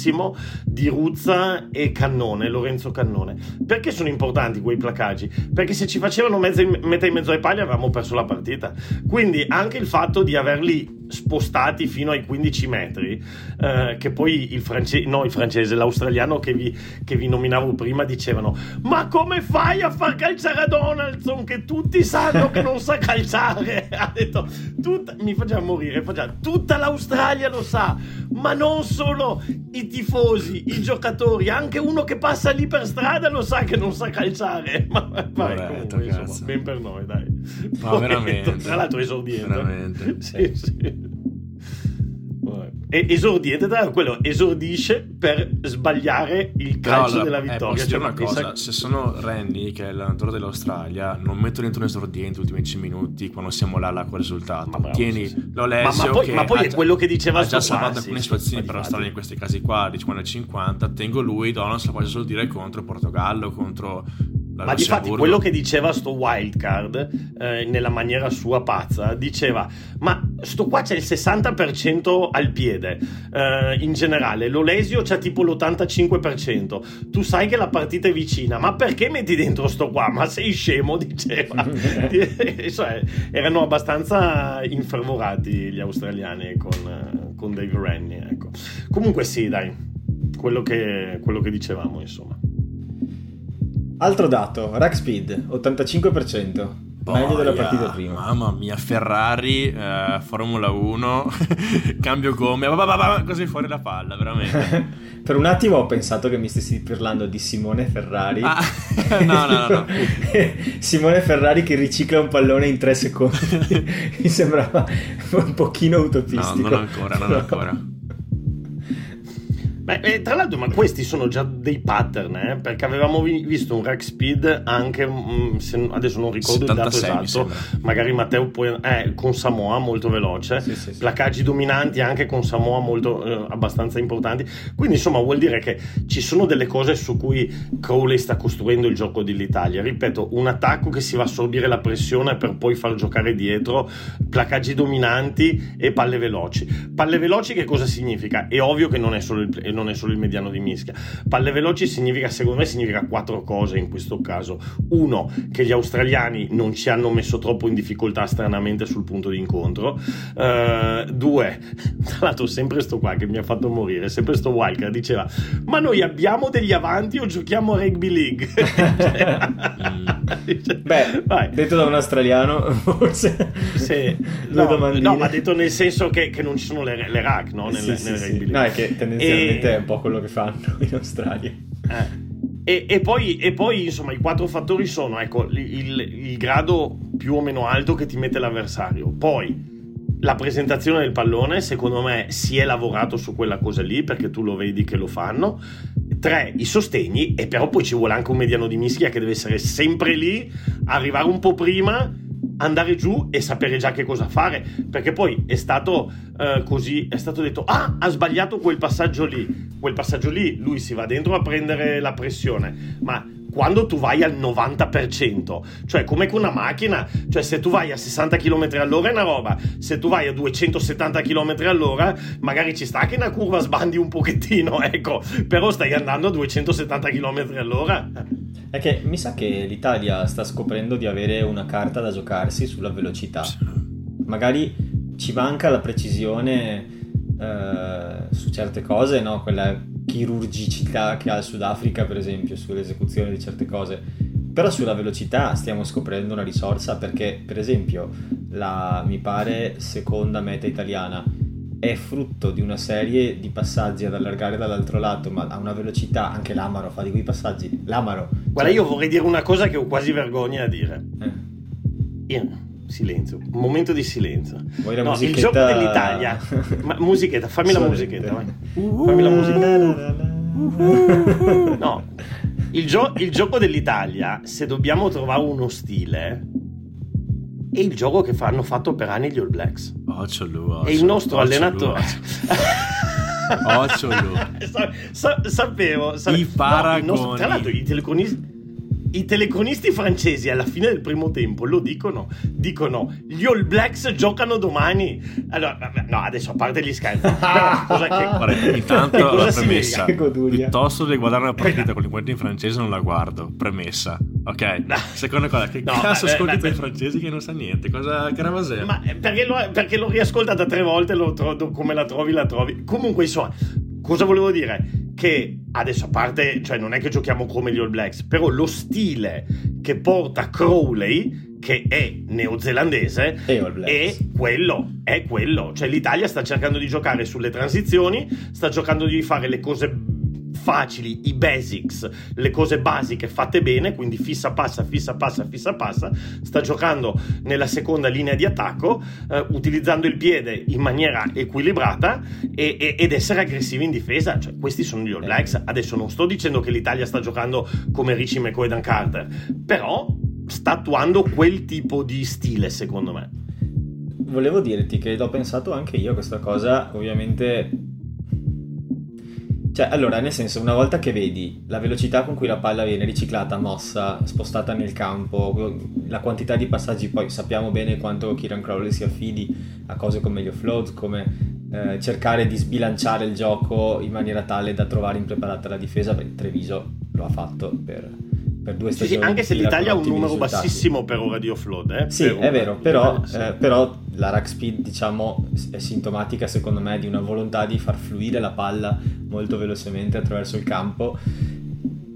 di Ruzza e Cannone, Lorenzo Cannone. Perché sono importanti quei placaggi? Perché se ci facevano mezzo in, metà in mezzo ai pali avevamo perso la partita. Quindi anche il fatto di averli spostati fino ai quindici metri, eh, che poi il francese, no il francese, l'australiano che vi, che vi nominavo prima dicevano: ma come fai a far calciare a Donaldson che tutti sanno che non sa calciare? Ha detto, tut- mi faceva morire, faceva, tutta l'Australia lo sa, ma non solo i tifosi, i giocatori, anche uno che passa lì per strada lo sa che non sa calciare. Ma vai, Moretto, comunque, insomma, ben per noi, dai. Ma veramente, tra l'altro esordiente, veramente. Sì, sì. E esordiente, da quello esordisce per sbagliare il calcio la, della vittoria. Eh, posso dire una cosa, se sono Rennie, che è l'allenatore dell'Australia, non metto dentro un esordiente gli ultimi dieci minuti quando siamo là là col risultato. Ma bravo, tieni sì. L'Olesio, ma, ma poi, che ma poi è già, quello che diceva, ha già salvato alcune sì, situazioni per l'Australia in questi casi qua, cinquanta cinquanta, tengo lui, Donaldson la può esordiere contro Portogallo, contro... Ma di fatti quello che diceva sto wildcard, eh, nella maniera sua pazza, diceva: ma sto qua c'è il sessanta per cento al piede, eh, in generale l'Olesio c'ha tipo l'ottantacinque per cento, tu sai che la partita è vicina, ma perché metti dentro sto qua? Ma sei scemo, diceva. Cioè, erano abbastanza infervorati gli australiani con, con Dave Rennie, ecco. Comunque sì, dai, quello che, quello che dicevamo, insomma. Altro dato, rack speed, ottantacinque per cento, boia, meglio della partita prima. Mamma mia, Ferrari, eh, Formula uno, cambio gomme, bah bah bah bah, così fuori la palla, veramente. Per un attimo ho pensato che mi stessi parlando di Simone Ferrari. Ah, no, no, no, no. Simone Ferrari che ricicla un pallone in tre secondi, mi sembrava un pochino utopistico. No, non ancora, non però... ancora. Eh, tra l'altro, ma questi sono già dei pattern, eh, perché avevamo vi- visto un rack speed anche, mh, se, adesso non ricordo settantasei, il dato esatto, magari Matteo poi, eh, con Samoa molto veloce, sì, sì, sì. Placaggi dominanti anche con Samoa molto, eh, abbastanza importanti, quindi insomma vuol dire che ci sono delle cose su cui Crowley sta costruendo il gioco dell'Italia. Ripeto, un attacco che si va a assorbire la pressione per poi far giocare dietro, placaggi dominanti e palle veloci. Palle veloci che cosa significa? È ovvio che non è solo il non è solo il mediano di mischia. Palle veloci significa, secondo me significa quattro cose in questo caso. Uno, che gli australiani non ci hanno messo troppo in difficoltà stranamente sul punto di incontro. Uh, due, tra l'altro sempre sto qua che mi ha fatto morire, sempre sto Walker diceva: ma noi abbiamo degli avanti o giochiamo a rugby league? Beh, vai. Detto da un australiano forse sì, no, no, ma detto nel senso che, che non ci sono le, le rack, no? Nel, sì, nel sì, rugby league. No, è che tendenzialmente e... è un po' quello che fanno in Australia. Eh. E, e, poi, e poi insomma i quattro fattori sono, ecco, il, il grado più o meno alto che ti mette l'avversario, poi la presentazione del pallone, secondo me si è lavorato su quella cosa lì perché tu lo vedi che lo fanno. Tre, i sostegni, e però poi ci vuole anche un mediano di mischia che deve essere sempre lì, arrivare un po' prima, andare giù e sapere già che cosa fare, perché poi è stato eh, così, è stato detto: ah, ha sbagliato quel passaggio lì, quel passaggio lì, lui si va dentro a prendere la pressione, ma quando tu vai al novanta per cento, cioè come con una macchina, cioè se tu vai a sessanta chilometri all'ora è una roba, se tu vai a duecentosettanta chilometri all'ora magari ci sta che una curva sbandi un pochettino, ecco, però stai andando a duecentosettanta chilometri all'ora. È che mi sa che l'Italia sta scoprendo di avere una carta da giocarsi sulla velocità, magari ci manca la precisione eh, su certe cose, no? Quella chirurgicità che ha il Sudafrica, per esempio, sull'esecuzione di certe cose, però sulla velocità stiamo scoprendo una risorsa, perché per esempio la, mi pare, seconda meta italiana è frutto di una serie di passaggi ad allargare dall'altro lato, ma a una velocità, anche l'Amaro fa di quei passaggi, l'Amaro. Guarda, io vorrei dire una cosa che ho quasi vergogna a dire. Eh. Io... silenzio, un momento di silenzio. Vuoi la no, musichetta... il gioco dell'Italia. Ma musichetta, fammi la musichetta, vai. Fammi la musichetta. No, il, gio- il gioco dell'Italia, se dobbiamo trovare uno stile, è il gioco che hanno fatto per anni gli All Blacks. Occiolo, e il nostro occiolo, allenatore Occiolo. Sa- sa- sapevo, sapevo. I paragoni. No, il nostro... tra l'altro i teleconisti I telecronisti francesi alla fine del primo tempo lo dicono, dicono gli All Blacks giocano domani. Allora, no, adesso a parte gli scherzi. Che... intanto la premessa, piuttosto di guardare una partita con l'inquadro in francese non la guardo, premessa. Ok, no. Seconda cosa, che no, cazzo beh, ascolti beh, quei beh. francesi che non sa niente, cosa caravasera? Ma perché lo, perché lo riascolta da tre volte, lo tro- come la trovi la trovi. Comunque insomma, cosa volevo dire? Che adesso a parte, cioè non è che giochiamo come gli All Blacks, però lo stile che porta Crowley, che è neozelandese, è quello, è quello. Cioè l'Italia sta cercando di giocare sulle transizioni, sta cercando di fare le cose facili, i basics, le cose basiche fatte bene, quindi fissa passa, fissa passa, fissa passa, sta giocando nella seconda linea di attacco, eh, utilizzando il piede in maniera equilibrata e, e, ed essere aggressivi in difesa, cioè questi sono gli All Blacks. Adesso non sto dicendo che l'Italia sta giocando come Richie McCaw e Dan Carter, però sta attuando quel tipo di stile, secondo me. Volevo dirti che l'ho pensato anche io questa cosa, ovviamente. Cioè, allora, nel senso, una volta che vedi la velocità con cui la palla viene riciclata, mossa, spostata nel campo, la quantità di passaggi, poi sappiamo bene quanto Kieran Crowley si affidi a cose come gli offload, come eh, cercare di sbilanciare il gioco in maniera tale da trovare impreparata la difesa, perché Treviso lo ha fatto per, per due stagioni. Sì, sì, anche se l'Italia ha un numero risultati. bassissimo per ora di offload. Eh? Sì, per è vero, però, eh, però la rack speed, diciamo, è sintomatica secondo me di una volontà di far fluire la palla molto velocemente attraverso il campo.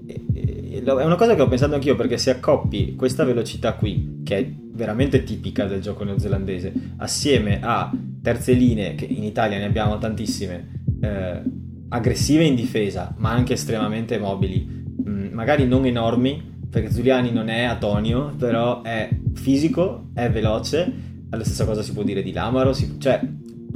È una cosa che ho pensato anch'io, perché se accoppi questa velocità qui, che è veramente tipica del gioco neozelandese, assieme a terze linee, che in Italia ne abbiamo tantissime, eh, aggressive in difesa ma anche estremamente mobili, mh, magari non enormi, perché Zuliani non è Antonio, però è fisico, è veloce. La stessa cosa si può dire di Lamaro, si... cioè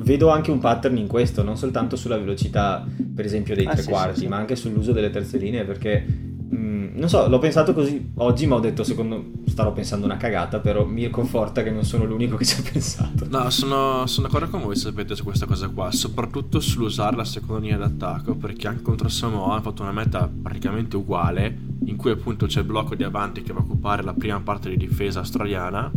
vedo anche un pattern in questo, non soltanto sulla velocità per esempio dei ah, tre sì, quarti sì, sì. ma anche sull'uso delle terze linee, perché mh, non so, l'ho pensato così oggi, ma ho detto secondo starò pensando una cagata, però mi conforta che non sono l'unico che ci ha pensato. No, sono, sono d'accordo con voi, sapete, su questa cosa qua, soprattutto sull'usare la seconda linea d'attacco, perché anche contro Samoa hanno fatto una meta praticamente uguale, in cui appunto c'è il blocco di avanti che va a occupare la prima parte di difesa australiana,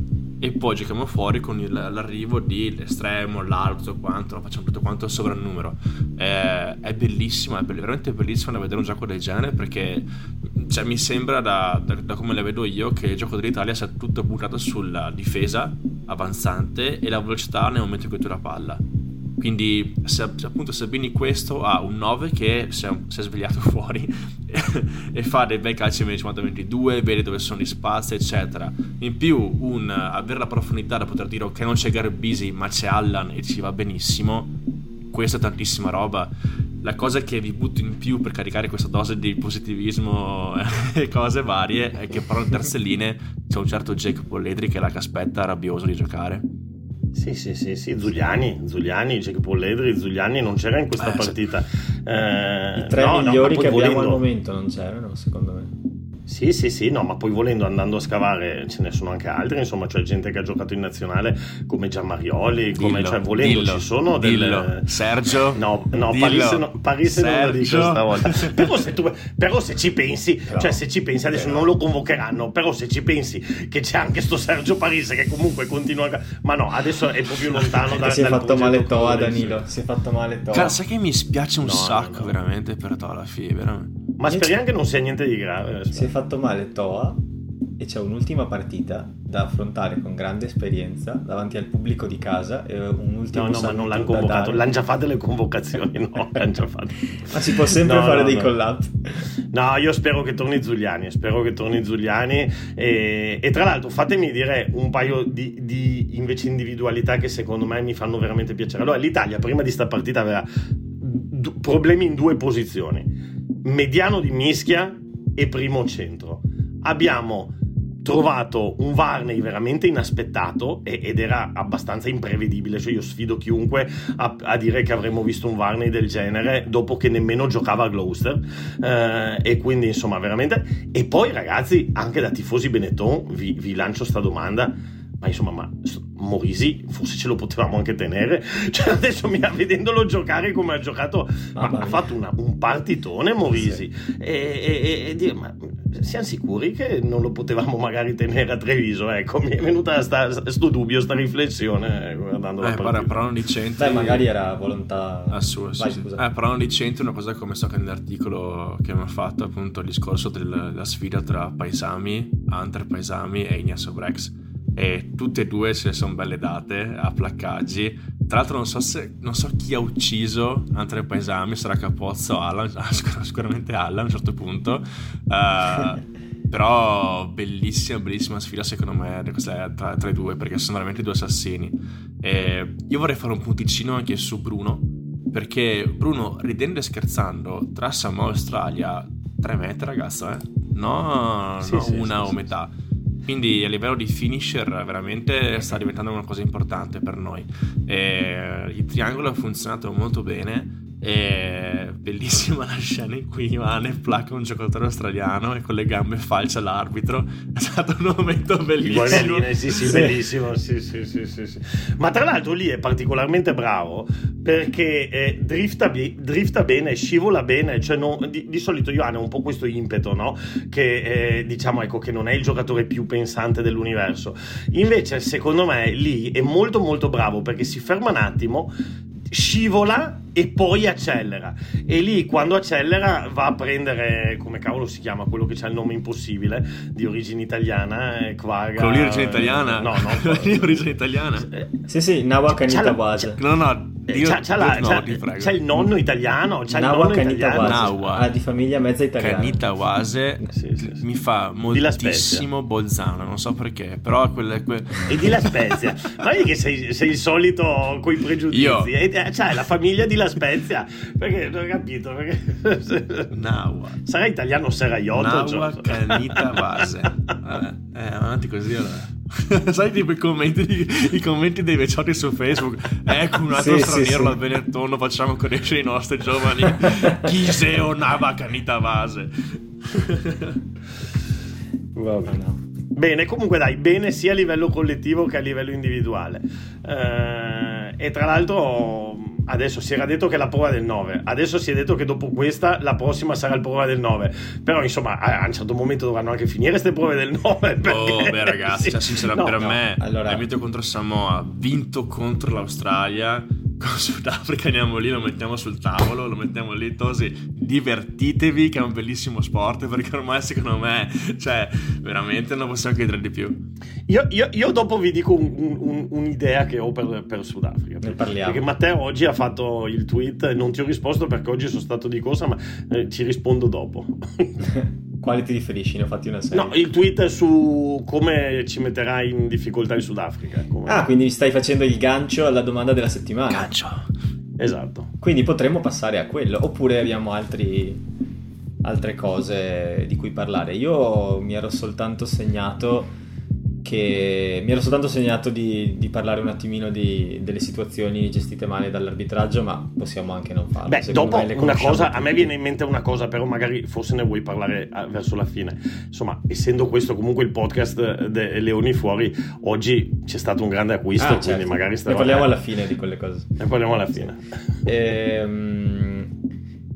e poi giochiamo fuori con il, l'arrivo di l'estremo, l'alto, quanto, facciamo tutto quanto il sovrannumero. È, è bellissima, è be- veramente bellissima da vedere un gioco del genere, perché cioè, mi sembra, da, da, da come la vedo io, che il gioco dell'Italia sia tutto puntato sulla difesa avanzante e la velocità nel momento in cui tu la palla. Quindi se, appunto se abbini questo a un nove che si è, si è svegliato fuori e fa dei bei calci cinquanta ventidue, vede dove sono gli spazi eccetera, in più un avere la profondità da poter dire ok, non c'è Garbisi ma c'è Allan e ci va benissimo, questa è tantissima roba. La cosa che vi butto in più per caricare questa dose di positivismo e cose varie è che però in terze linee c'è un certo Jake Polledri che è la caspetta rabbioso di giocare. Sì, sì, sì, sì, Zuliani, Zuliani, Jake Polledri, Zuliani non c'era in questa eh, partita. Eh, I tre no, migliori no, che volendo... abbiamo al momento non c'erano, secondo me. Sì, sì, sì, no, ma poi volendo, andando a scavare, ce ne sono anche altri, insomma, c'è gente che ha giocato in nazionale come Gianmarioli, come dillo, cioè volendo dillo, ci sono dillo, delle... Sergio? No, no, Parisse, no, Parisse non lo dice stavolta. Però se tu però se ci pensi, però, cioè se ci pensi adesso però. Non lo convocheranno, però se ci pensi che c'è anche sto Sergio Parisse che comunque continua a... ma no, adesso è proprio lontano da, si è fatto male Toa, Danilo, si è fatto male Toa. Cara, sai che mi spiace un no, sacco no. veramente per Toa alla fine, veramente. Ma speriamo che non sia niente di grave. Si è fatto male Toa e c'è un'ultima partita da affrontare con grande esperienza davanti al pubblico di casa e un ultimo no no ma non l'hanno convocato dare. L'hanno già fatte le convocazioni, no? L'hanno già fatte. Ma si può sempre no, fare no, dei no. collab. No, io spero che torni Zuliani, spero che torni Zuliani e, e tra l'altro fatemi dire un paio di, di invece individualità che secondo me mi fanno veramente piacere. Allora, l'Italia prima di sta partita aveva d- problemi in due posizioni: mediano di mischia e primo centro. Abbiamo trovato un Varney veramente inaspettato ed era abbastanza imprevedibile, cioè io sfido chiunque a, a dire che avremmo visto un Varney del genere dopo che nemmeno giocava a Gloucester, eh, e quindi insomma veramente. E poi ragazzi, anche da tifosi Benetton vi, vi lancio sta domanda: ma insomma, ma Morisi forse ce lo potevamo anche tenere, cioè adesso mi, vedendolo giocare come ha giocato, ma ha fatto una, un partitone Morisi, sì. e, e, e, e ma siamo sicuri che non lo potevamo magari tenere a Treviso? Ecco, mi è venuta sta, sto dubbio, sta riflessione guardando eh, la parlano di centro. Beh, magari era volontà assoluta. Sì, sì. eh, parlano di centro, una cosa come so che nell'articolo che mi ha fatto appunto il discorso della sfida tra Paisami, Hunter Paisami e Ignacio Brex, e tutte e due se ne sono belle date a placcaggi. Tra l'altro non so, se, non so chi ha ucciso Andre Paesami, sarà Capuozzo, Allan, sicuramente Allan a un certo punto, uh, però bellissima bellissima sfida secondo me tra, tra i due, perché sono veramente due assassini. E io vorrei fare un punticino anche su Bruno, perché Bruno, ridendo e scherzando, tra Samoa e Australia tre metri ragazzo, eh? no, sì, no sì, una sì, o sì, metà sì. Quindi a livello di finisher veramente sta diventando una cosa importante per noi. E il triangolo ha funzionato molto bene, e bellissima la scena in cui Ioane placca un giocatore australiano e con le gambe falcia l'arbitro. È stato un momento bellissimo. Sì, sì, bellissimo. Sì, sì, sì, sì, sì. Ma tra l'altro lì è particolarmente bravo perché eh, drifta, drifta bene, scivola bene, cioè non, di, di solito Ioane ha un po' questo impeto, no? Che eh, diciamo ecco che non è il giocatore più pensante dell'universo. Invece secondo me lì è molto molto bravo perché si ferma un attimo, scivola e poi accelera, e lì quando accelera va a prendere, come cavolo si chiama quello che c'ha il nome impossibile di origine italiana, eh, Quarga quello di origine italiana no no quello di origine italiana eh, sì sì Nawa Canita Base no no Dio, c'ha, c'ha, la, no, c'ha, c'ha il nonno italiano, c'ha Nawa il nonno Canita italiano Nawa. Ah, di famiglia mezza italiana Canita Base, sì, sì, sì. Mi fa moltissimo Bolzano, non so perché, però quelle, quelle... e di La Spezia. Ma vedi che sei, sei il solito coi pregiudizi. Io. E, cioè la famiglia di La Spezia, perché non ho capito perché... Nawa sarà italiano seraiotto Nawa Canita Base. Vabbè, eh, avanti così allora. Sai tipo i commenti, i commenti dei vecchiotti su Facebook, ecco un altro sì, straniero sì, sì. Al Benetton, facciamo conoscere i nostri giovani. Chiseo Nawa Canita Base. Vabbè, no. Bene, comunque dai, bene sia a livello collettivo che a livello individuale, eh, e tra l'altro adesso si era detto che è la prova del nove, adesso si è detto che dopo questa la prossima sarà la prova del nove, però insomma a un certo momento dovranno anche finire queste prove del nove perché... oh beh ragazzi, sì. Cioè, sincero, no, per no. me allora... hai vinto contro Samoa, vinto contro l'Australia, con Sudafrica andiamo lì, lo mettiamo sul tavolo, lo mettiamo lì, tosi, divertitevi che è un bellissimo sport, perché ormai secondo me, cioè veramente non possiamo chiedere di più. Io, io, io dopo vi dico un, un, un'idea che ho per, per Sudafrica, ne parliamo, perché Matteo oggi ha fatto il tweet, non ti ho risposto perché oggi sono stato di corsa, ma eh, ci rispondo dopo. Quale ti riferisci? Ne ho fatti una serie. No, il tweet su come ci metterà in difficoltà il Sudafrica. Come... Ah, quindi stai facendo il gancio alla domanda della settimana. Gancio. Esatto. Quindi potremmo passare a quello. Oppure abbiamo altri, altre cose di cui parlare. Io mi ero soltanto segnato... che mi ero soltanto segnato di, di parlare un attimino di, delle situazioni gestite male dall'arbitraggio, ma possiamo anche non farlo. Beh, secondo dopo me una cosa, tutti. A me viene in mente una cosa, però magari forse ne vuoi parlare a, verso la fine. Insomma, essendo questo comunque il podcast de Leoni Fuori, oggi c'è stato un grande acquisto, ah, quindi certo. Magari starò... Ne parliamo alla fine di quelle cose. Ne parliamo alla fine. ehm...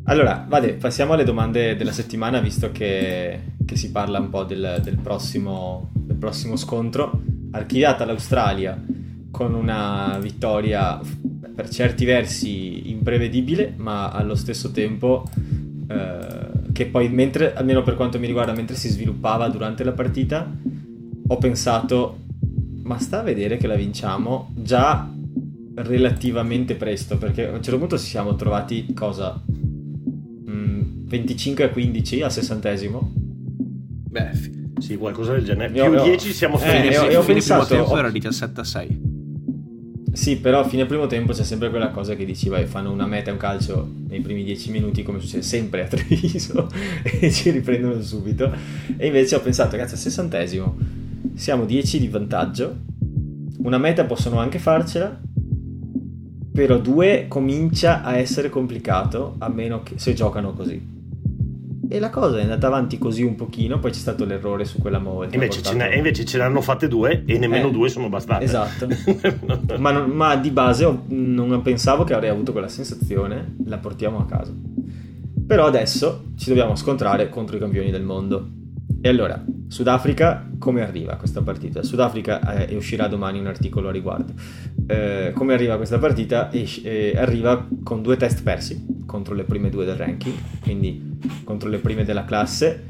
Allora, vale, passiamo alle domande della settimana, visto che, che si parla un po' del, del, prossimo, del prossimo scontro. Archiviata l'Australia con una vittoria per certi versi imprevedibile, ma allo stesso tempo eh, che poi, mentre, almeno per quanto mi riguarda, mentre si sviluppava durante la partita, ho pensato, ma sta a vedere che la vinciamo già relativamente presto, perché a un certo punto ci siamo trovati, cosa... venticinque a quindici al sessantesimo. Beh, sì, qualcosa del genere. Più io, dieci siamo finiti. Eh, sì, ho, ho pensato primo tempo era diciassette a sei. Sì, però a fine primo tempo c'è sempre quella cosa che dici, vai, fanno una meta, un calcio nei primi dieci minuti, come succede sempre a Treviso, e ci riprendono subito. E invece ho pensato, ragazzi, al sessantesimo siamo dieci di vantaggio, una meta possono anche farcela, però due comincia a essere complicato, a meno che se giocano così. E la cosa è andata avanti così un pochino, poi c'è stato l'errore su quella molta. Invece, portata... ce invece ce l'hanno fatte due e nemmeno eh, due sono bastate. Esatto. ma, non, ma di base ho, non pensavo che avrei avuto quella sensazione, la portiamo a casa. Però adesso ci dobbiamo scontrare contro i campioni del mondo. E allora, Sudafrica come arriva questa partita? Sudafrica, eh, uscirà domani un articolo a riguardo. Eh, come arriva questa partita? E, eh, arriva con due test persi contro le prime due del ranking, quindi contro le prime della classe,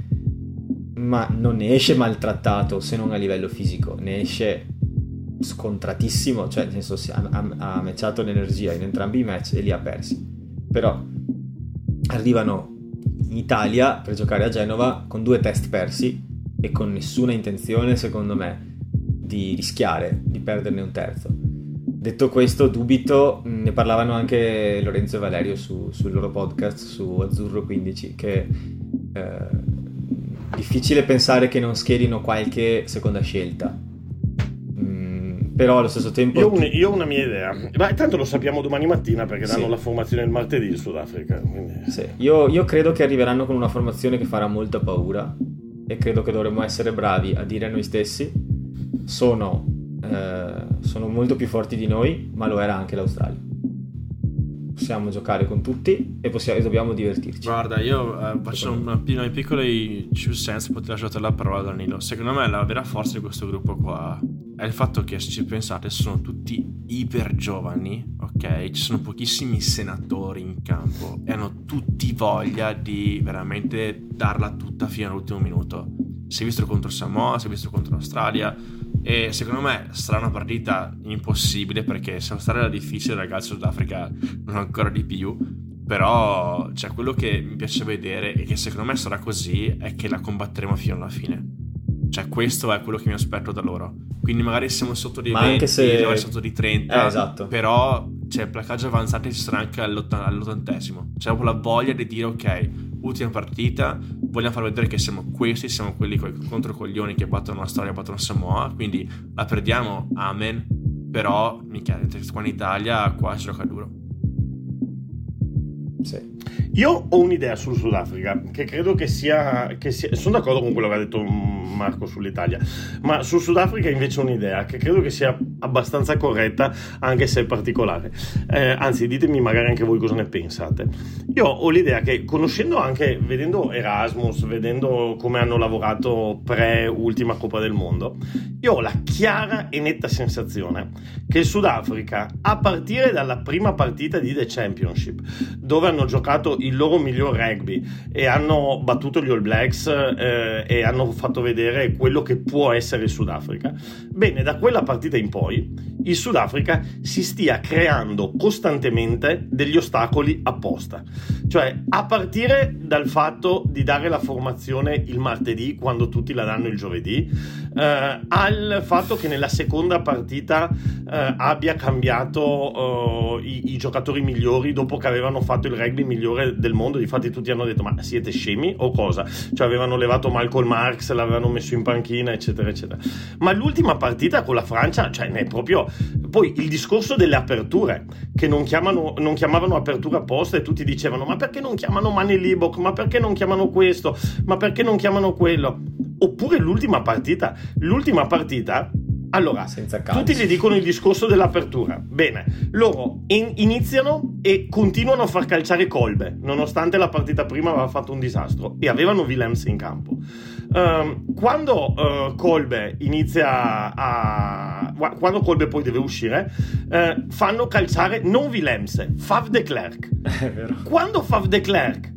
ma non ne esce maltrattato, se non a livello fisico, ne esce scontratissimo, cioè nel senso ha, ha, ha matchato l'energia in entrambi i match e li ha persi. Però arrivano in Italia per giocare a Genova con due test persi e con nessuna intenzione, secondo me, di rischiare di perderne un terzo. Detto questo, dubito, ne parlavano anche Lorenzo e Valerio su, sul loro podcast su Azzurro quindici, che eh, difficile pensare che non schierino qualche seconda scelta. Però allo stesso tempo io, un, io ho una mia idea, ma tanto lo sappiamo domani mattina, perché danno sì. La formazione il martedì in Sudafrica, quindi... sì. io, io credo che arriveranno con una formazione che farà molta paura, e credo che dovremmo essere bravi a dire a noi stessi sono, eh, sono molto più forti di noi, ma lo era anche l'Australia, possiamo giocare con tutti e, possiamo, e dobbiamo divertirci. Guarda, io eh, faccio una, una piccola two cents, poi ti lascio la parola, Danilo. Secondo me la vera forza di questo gruppo qua è il fatto che, se ci pensate, sono tutti iper giovani, ok? Ci sono pochissimi senatori in campo e hanno tutti voglia di veramente darla tutta fino all'ultimo minuto. Si è visto contro Samoa, si è visto contro l'Australia, e secondo me sarà una partita impossibile, perché se l'Australia era difficile, ragazzi, Sudafrica non ancora di più. Però cioè, quello che mi piace vedere, e che secondo me sarà così, è che la combatteremo fino alla fine. Cioè, questo è quello che mi aspetto da loro. Quindi magari siamo sotto di ma venti, anche se... magari sotto di trenta, eh, esatto. Però cioè, placaggio avanzante ci sarà anche all'ottantesimo. C'è proprio la voglia di dire, ok, ultima partita, vogliamo far vedere che siamo questi, siamo quelli contro coglioni che battono la storia, battono Samoa, quindi la perdiamo, amen. Però, mica, qua in Italia, qua si gioca duro. Sì. Io ho un'idea sul Sudafrica che credo che sia, che sia sono d'accordo con quello che ha detto Marco sull'Italia, ma sul Sudafrica invece ho un'idea che credo che sia abbastanza corretta, anche se è particolare, eh, anzi ditemi magari anche voi cosa ne pensate. Io ho l'idea che, conoscendo anche, vedendo Erasmus, vedendo come hanno lavorato pre ultima Coppa del Mondo, io ho la chiara e netta sensazione che il Sudafrica, a partire dalla prima partita di The Championship, dove hanno giocato il loro miglior rugby e hanno battuto gli All Blacks, eh, e hanno fatto vedere quello che può essere il Sudafrica, bene, da quella partita in poi il Sudafrica si stia creando costantemente degli ostacoli apposta. Cioè, a partire dal fatto di dare la formazione il martedì quando tutti la danno il giovedì, eh, al fatto che nella seconda partita eh, abbia cambiato eh, i, i giocatori migliori dopo che avevano fatto il rugby migliore del, del mondo. Difatti tutti hanno detto: ma siete scemi o cosa? Cioè avevano levato Malcolm Marx, l'avevano messo in panchina, eccetera eccetera. Ma l'ultima partita con la Francia, cioè ne è proprio... Poi il discorso delle aperture, che non chiamano, non chiamavano apertura apposta, e tutti dicevano: ma perché non chiamano Mane Libok, ma perché non chiamano questo, ma perché non chiamano quello? Oppure l'ultima partita, l'ultima partita, allora, tutti gli dicono il discorso dell'apertura. Bene, loro in- iniziano e continuano a far calciare Colbe, nonostante la partita prima aveva fatto un disastro, e avevano Willems in campo. Um, quando uh, Colbe inizia a... quando Colbe poi deve uscire, uh, fanno calciare non Willems, Faf de Klerk. È vero. Quando Faf de Klerk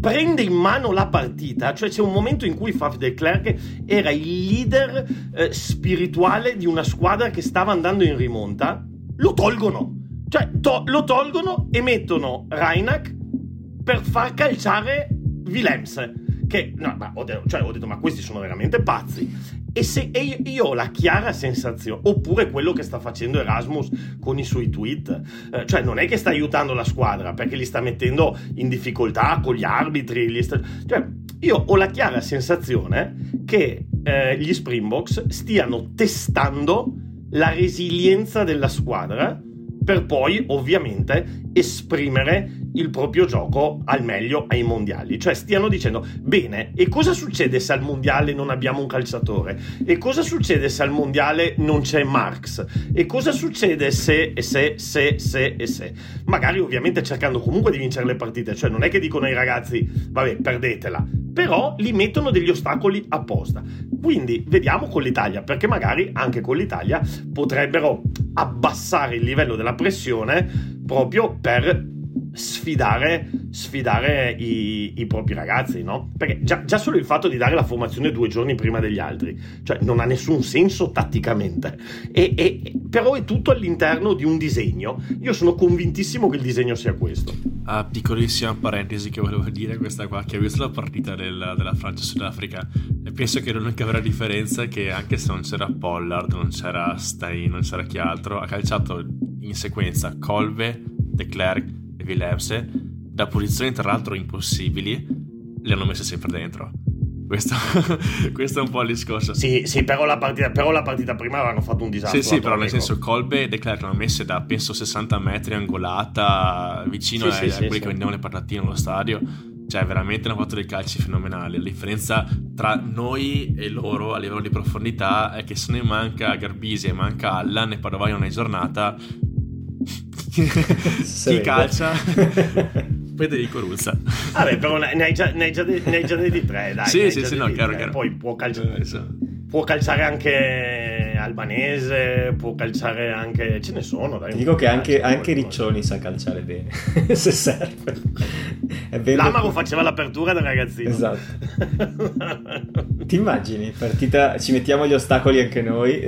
prende in mano la partita, cioè c'è un momento in cui Faf de Klerk era il leader eh, spirituale di una squadra che stava andando in rimonta, lo tolgono, cioè to- lo tolgono e mettono Reinach per far calciare Willems, che no, ma ho, de- cioè, ho detto ma questi sono veramente pazzi. E, se, e io, io ho la chiara sensazione, oppure quello che sta facendo Erasmus con i suoi tweet, eh, cioè non è che sta aiutando la squadra, perché li sta mettendo in difficoltà con gli arbitri, gli sta... cioè, io ho la chiara sensazione che eh, gli Springboks stiano testando la resilienza della squadra per poi ovviamente esprimere il proprio gioco al meglio ai mondiali. Cioè stiano dicendo: bene, e cosa succede se al mondiale non abbiamo un calciatore? E cosa succede se al mondiale non c'è Marx? E cosa succede se, e se, se, se, e se? Magari ovviamente cercando comunque di vincere le partite, cioè non è che dicono ai ragazzi vabbè perdetela, però li mettono degli ostacoli apposta. Quindi vediamo con l'Italia, perché magari anche con l'Italia potrebbero abbassare il livello della pressione proprio per sfidare, sfidare i, i propri ragazzi, no? Perché già, già solo il fatto di dare la formazione due giorni prima degli altri, cioè non ha nessun senso tatticamente, e, e, però è tutto all'interno di un disegno. Io sono convintissimo che il disegno sia questo. Ah, piccolissima parentesi che volevo dire, questa qua, che ho visto la partita del, della Francia-Sudafrica, e penso che l'unica vera differenza è che anche se non c'era Pollard, non c'era Stein, non c'era chi altro, ha calciato in sequenza Colbe, De Klerk, Willems, da posizioni tra l'altro impossibili, le hanno messe sempre dentro. Questo, questo è un po' il discorso. Sì, sì, però la partita, però la partita prima avevano fatto un disastro. Sì, sì, però nel senso Colbe e De Klerk l'hanno messe da penso sessanta metri, angolata, vicino sì, a, sì, a quelli sì, che sì. Vendono le patatine allo stadio. Cioè veramente hanno fatto dei calci fenomenali. La differenza tra noi e loro a livello di profondità è che se ne manca Garbisi e manca Allan e Padovani non è giornata, chi calcia Federico Ruzza. Vabbè, però ne hai già, ne hai già, de- ne hai già de- di tre, dai. Sì, sì, sì, no, chiaro, chiaro. Poi può calciare, può calciare anche Albanese, può calciare anche, ce ne sono, dai. Ti dico che anche, anche Riccioni sa calciare bene, se serve. È bello. L'Amaro che... faceva l'apertura da ragazzino. Esatto. Ti immagini? Partita, ci mettiamo gli ostacoli anche noi.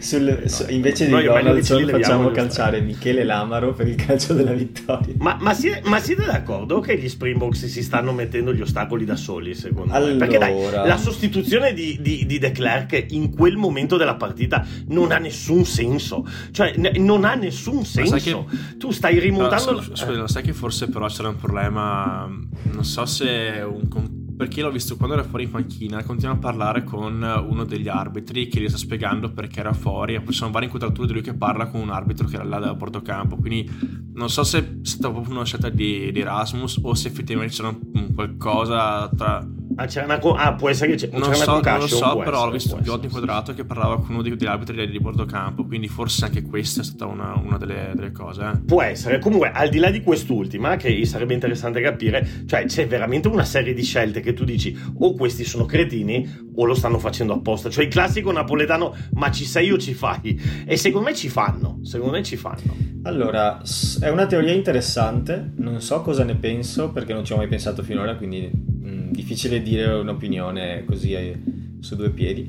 Sul, no, su, invece no, di Donaldson facciamo calciare Michele Lamaro per il calcio della vittoria. Ma, ma, siete, ma siete d'accordo che gli Springboks si stanno mettendo gli ostacoli da soli, secondo allora... me? Perché dai, la sostituzione di, di, di De Klerk in quel momento della partita non ha nessun senso. Cioè, ne, non ha nessun senso. Che... Tu stai rimontando... No, scusa, eh. non sai che forse però c'era un problema... Non so se... un perché l'ho visto quando era fuori in panchina, continuava a parlare con uno degli arbitri che gli sta spiegando perché era fuori, e poi sono varie inquadrature di lui che parla con un arbitro che era là da portocampo, quindi non so se è stata proprio una scelta di, di Erasmus o se effettivamente c'era qualcosa tra... Ah, c'era una co- ah può essere che c'è non c'era so, una non lo so, però ho visto più volte inquadrato che parlava con uno degli arbitri di portocampo, quindi forse anche questa è stata una, una delle, delle cose, eh. Può essere. Comunque, al di là di quest'ultima, che sarebbe interessante capire, cioè c'è veramente una serie di scelte che tu dici o questi sono cretini o lo stanno facendo apposta, cioè il classico napoletano ma ci sei o ci fai, e secondo me ci fanno, secondo me ci fanno. Allora, è una teoria interessante, non so cosa ne penso perché non ci ho mai pensato finora, quindi mh, difficile dire un'opinione così eh, su due piedi,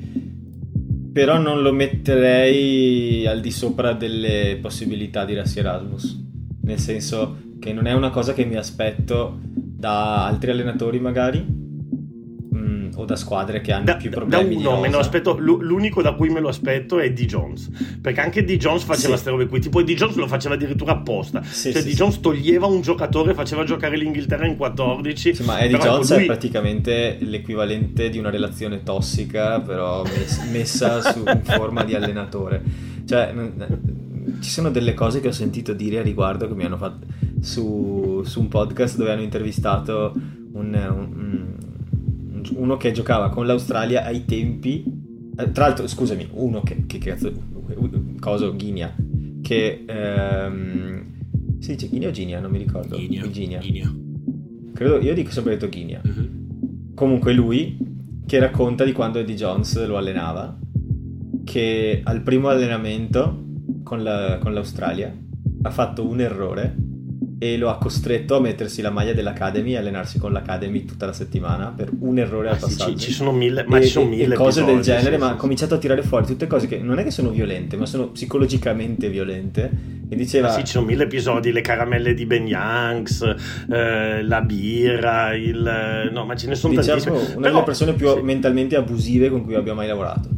però non lo metterei al di sopra delle possibilità di Rassi Erasmus, nel senso che non è una cosa che mi aspetto da altri allenatori magari, o o da squadre che hanno da, più problemi. Da uno, di me lo aspetto, l'unico da cui me lo aspetto è Di Jones, perché anche Di Jones faceva queste sì. robe qui, tipo Di Jones lo faceva addirittura apposta, sì, cioè sì, Di Jones sì. toglieva un giocatore, faceva giocare l'Inghilterra in quattordici. Sì, ma Eddie Jones lui... è praticamente l'equivalente di una relazione tossica, però messa su in forma di allenatore. Cioè ci sono delle cose che ho sentito dire a riguardo, che mi hanno fatto su, su un podcast dove hanno intervistato un, un, un, uno che giocava con l'Australia ai tempi, tra l'altro scusami, uno che, che cazzo coso Ghinia che ehm, si dice Ghinia o Ghinia, non mi ricordo. Ghinia, credo, io dico sempre detto Ghinia. Uh-huh. Comunque lui che racconta di quando Eddie Jones lo allenava, che al primo allenamento con, la, con l'Australia ha fatto un errore e lo ha costretto a mettersi la maglia dell'Academy e allenarsi con l'Academy tutta la settimana per un errore ah, al passaggio. Sì, ci sono mille, ma e, ci sono mille cose episodi, del genere, sì, ma sì, ha cominciato a tirare fuori tutte cose che non è che sono violente, ma sono psicologicamente violente. E diceva, sì, ci sono mille episodi, le caramelle di Ben Yanks, eh, la birra, il no, ma ce ne sono diciamo, tantissime. Una delle persone più sì. mentalmente abusive con cui abbia mai lavorato.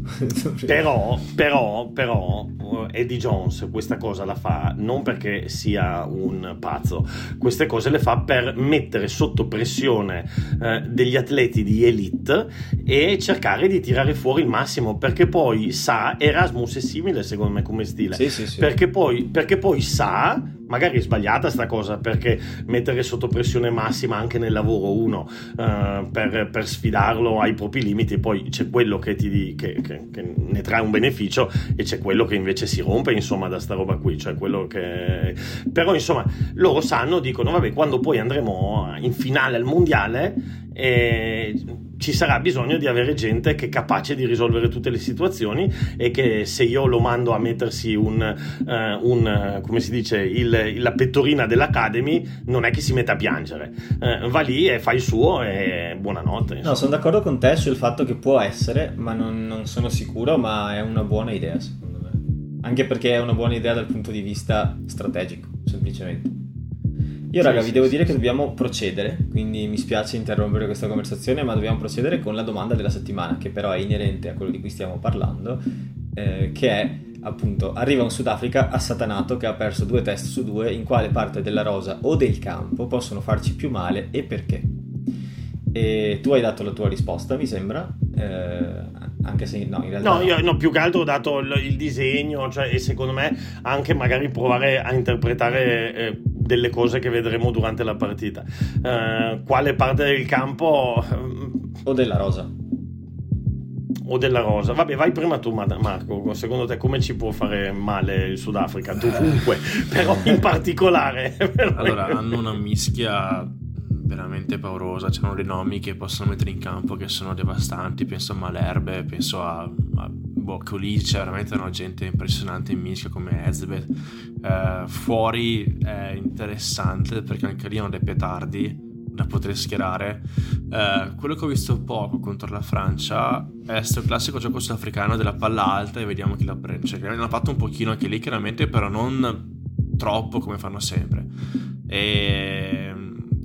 però, però, però Eddie Jones questa cosa la fa non perché sia un pazzo, queste cose le fa per mettere sotto pressione eh, degli atleti di elite e cercare di tirare fuori il massimo, perché poi sa, Erasmus è simile secondo me come stile, sì, sì, sì. perché poi perché poi sa, magari è sbagliata sta cosa, perché mettere sotto pressione massima anche nel lavoro uno eh, per, per sfidarlo ai propri limiti, poi c'è quello che, ti, che, che, che ne trae un beneficio e c'è quello che invece si rompe insomma da sta roba qui, cioè quello che però insomma loro sanno, dicono vabbè, quando poi andremo in finale al mondiale eh, ci sarà bisogno di avere gente che è capace di risolvere tutte le situazioni e che se io lo mando a mettersi un, eh, un come si dice il, la pettorina dell'Academy non è che si metta a piangere, eh, va lì e fa il suo e buonanotte insomma. No, sono d'accordo con te sul fatto che può essere, ma non, non sono sicuro, ma è una buona idea secondo me, anche perché è una buona idea dal punto di vista strategico semplicemente. Io sì, raga, sì, vi devo sì, dire sì. che dobbiamo procedere, quindi mi spiace interrompere questa conversazione, ma dobbiamo procedere con la domanda della settimana, che però è inerente a quello di cui stiamo parlando, eh, che è appunto, arriva un Sudafrica assatanato che ha perso due test su due, in quale parte della rosa o del campo possono farci più male e perché? E tu hai dato la tua risposta, mi sembra, eh, anche se no, in realtà no, io no, più che altro ho dato il, il disegno, cioè, e secondo me anche magari provare a interpretare eh, delle cose che vedremo durante la partita, eh, quale parte del campo o della rosa o della rosa. Vabbè, vai prima tu Marco, secondo te come ci può fare male il Sudafrica? Dovunque, però in particolare allora hanno una mischia veramente paurosa, c'hanno dei nomi che possono mettere in campo che sono devastanti, penso a Malherbe, penso a, a Boccoli, c'è veramente una gente impressionante in mischia come Ezbeth. Eh, fuori è interessante perché anche lì hanno dei petardi da poter schierare. Eh, quello che ho visto poco contro la Francia è il classico gioco sudafricano della palla alta e vediamo chi la prende, cioè hanno fatto un pochino anche lì chiaramente, però non troppo come fanno sempre, e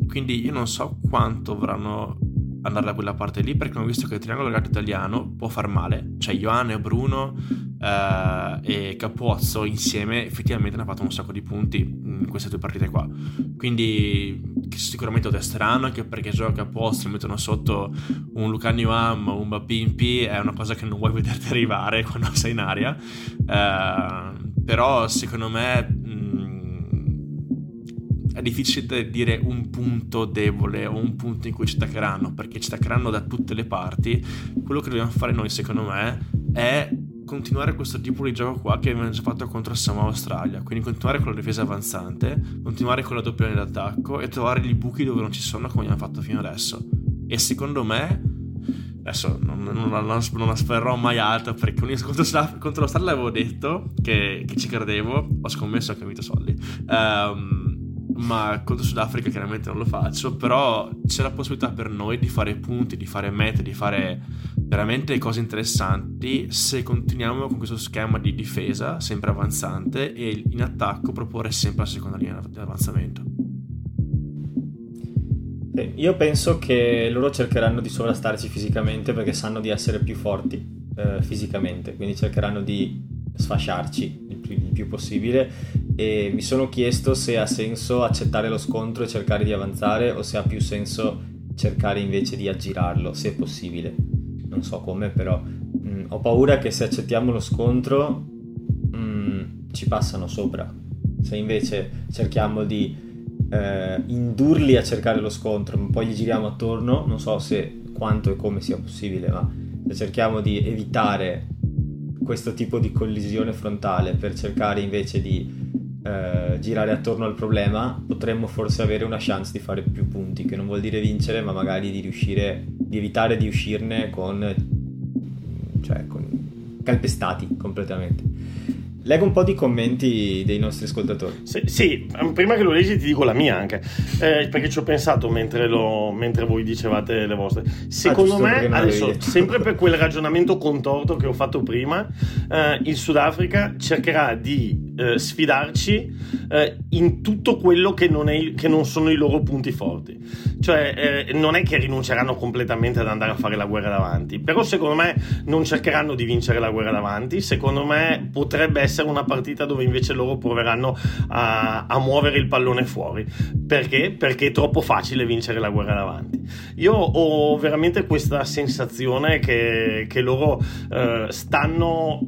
quindi io non so quanto vorranno andare da quella parte lì, perché ho visto che il triangolo largo italiano può far male, cioè Ioane, Bruno eh, e Capuozzo insieme effettivamente hanno fatto un sacco di punti in queste due partite qua, quindi sicuramente è strano, anche perché gioca Capuozzo, mettono sotto un Lucani Oam, un Bapimpi, è una cosa che non vuoi vederti arrivare quando sei in aria, eh, però secondo me è difficile dire un punto debole o un punto in cui ci attaccheranno, perché ci attaccheranno da tutte le parti. Quello che dobbiamo fare noi secondo me è continuare questo tipo di gioco qua che abbiamo già fatto contro Samoa Australia, quindi continuare con la difesa avanzante, continuare con la doppia linea d'attacco e trovare gli buchi dove non ci sono come abbiamo fatto fino adesso. E secondo me adesso non, non, non, non la spererò mai alta, perché ogni contro, contro l'Australia avevo detto che, che ci credevo, ho scommesso anche vinto soldi, um, ma contro Sudafrica chiaramente non lo faccio, però c'è la possibilità per noi di fare punti, di fare mete, di fare veramente cose interessanti se continuiamo con questo schema di difesa sempre avanzante e in attacco proporre sempre la seconda linea di avanzamento. Io penso che loro cercheranno di sovrastarci fisicamente perché sanno di essere più forti eh, fisicamente, quindi cercheranno di sfasciarci il più, il più possibile, e mi sono chiesto se ha senso accettare lo scontro e cercare di avanzare o se ha più senso cercare invece di aggirarlo, se è possibile. Non so come, però mh, ho paura che se accettiamo lo scontro mh, ci passano sopra. Se invece cerchiamo di Eh, indurli a cercare lo scontro, poi gli giriamo attorno, non so se quanto e come sia possibile, ma se cerchiamo di evitare questo tipo di collisione frontale per cercare invece di eh, girare attorno al problema, potremmo forse avere una chance di fare più punti, che non vuol dire vincere, ma magari di riuscire, di evitare di uscirne con, cioè, con calpestati completamente. Leggo un po' di commenti dei nostri ascoltatori. Sì, sì, prima che lo leggi ti dico la mia anche, eh, perché ci ho pensato mentre, lo, mentre voi dicevate le vostre. Secondo ah, me, adesso, sempre per quel ragionamento contorto che ho fatto prima, eh, il Sudafrica cercherà di eh, sfidarci eh, in tutto quello che non, è, che non sono i loro punti forti. Cioè, eh, non è che rinunceranno completamente ad andare a fare la guerra davanti, però secondo me non cercheranno di vincere la guerra davanti. Secondo me potrebbe essere essere una partita dove invece loro proveranno a, a muovere il pallone fuori, perché? Perché è troppo facile vincere la guerra davanti. Io ho veramente questa sensazione che, che loro eh, stanno,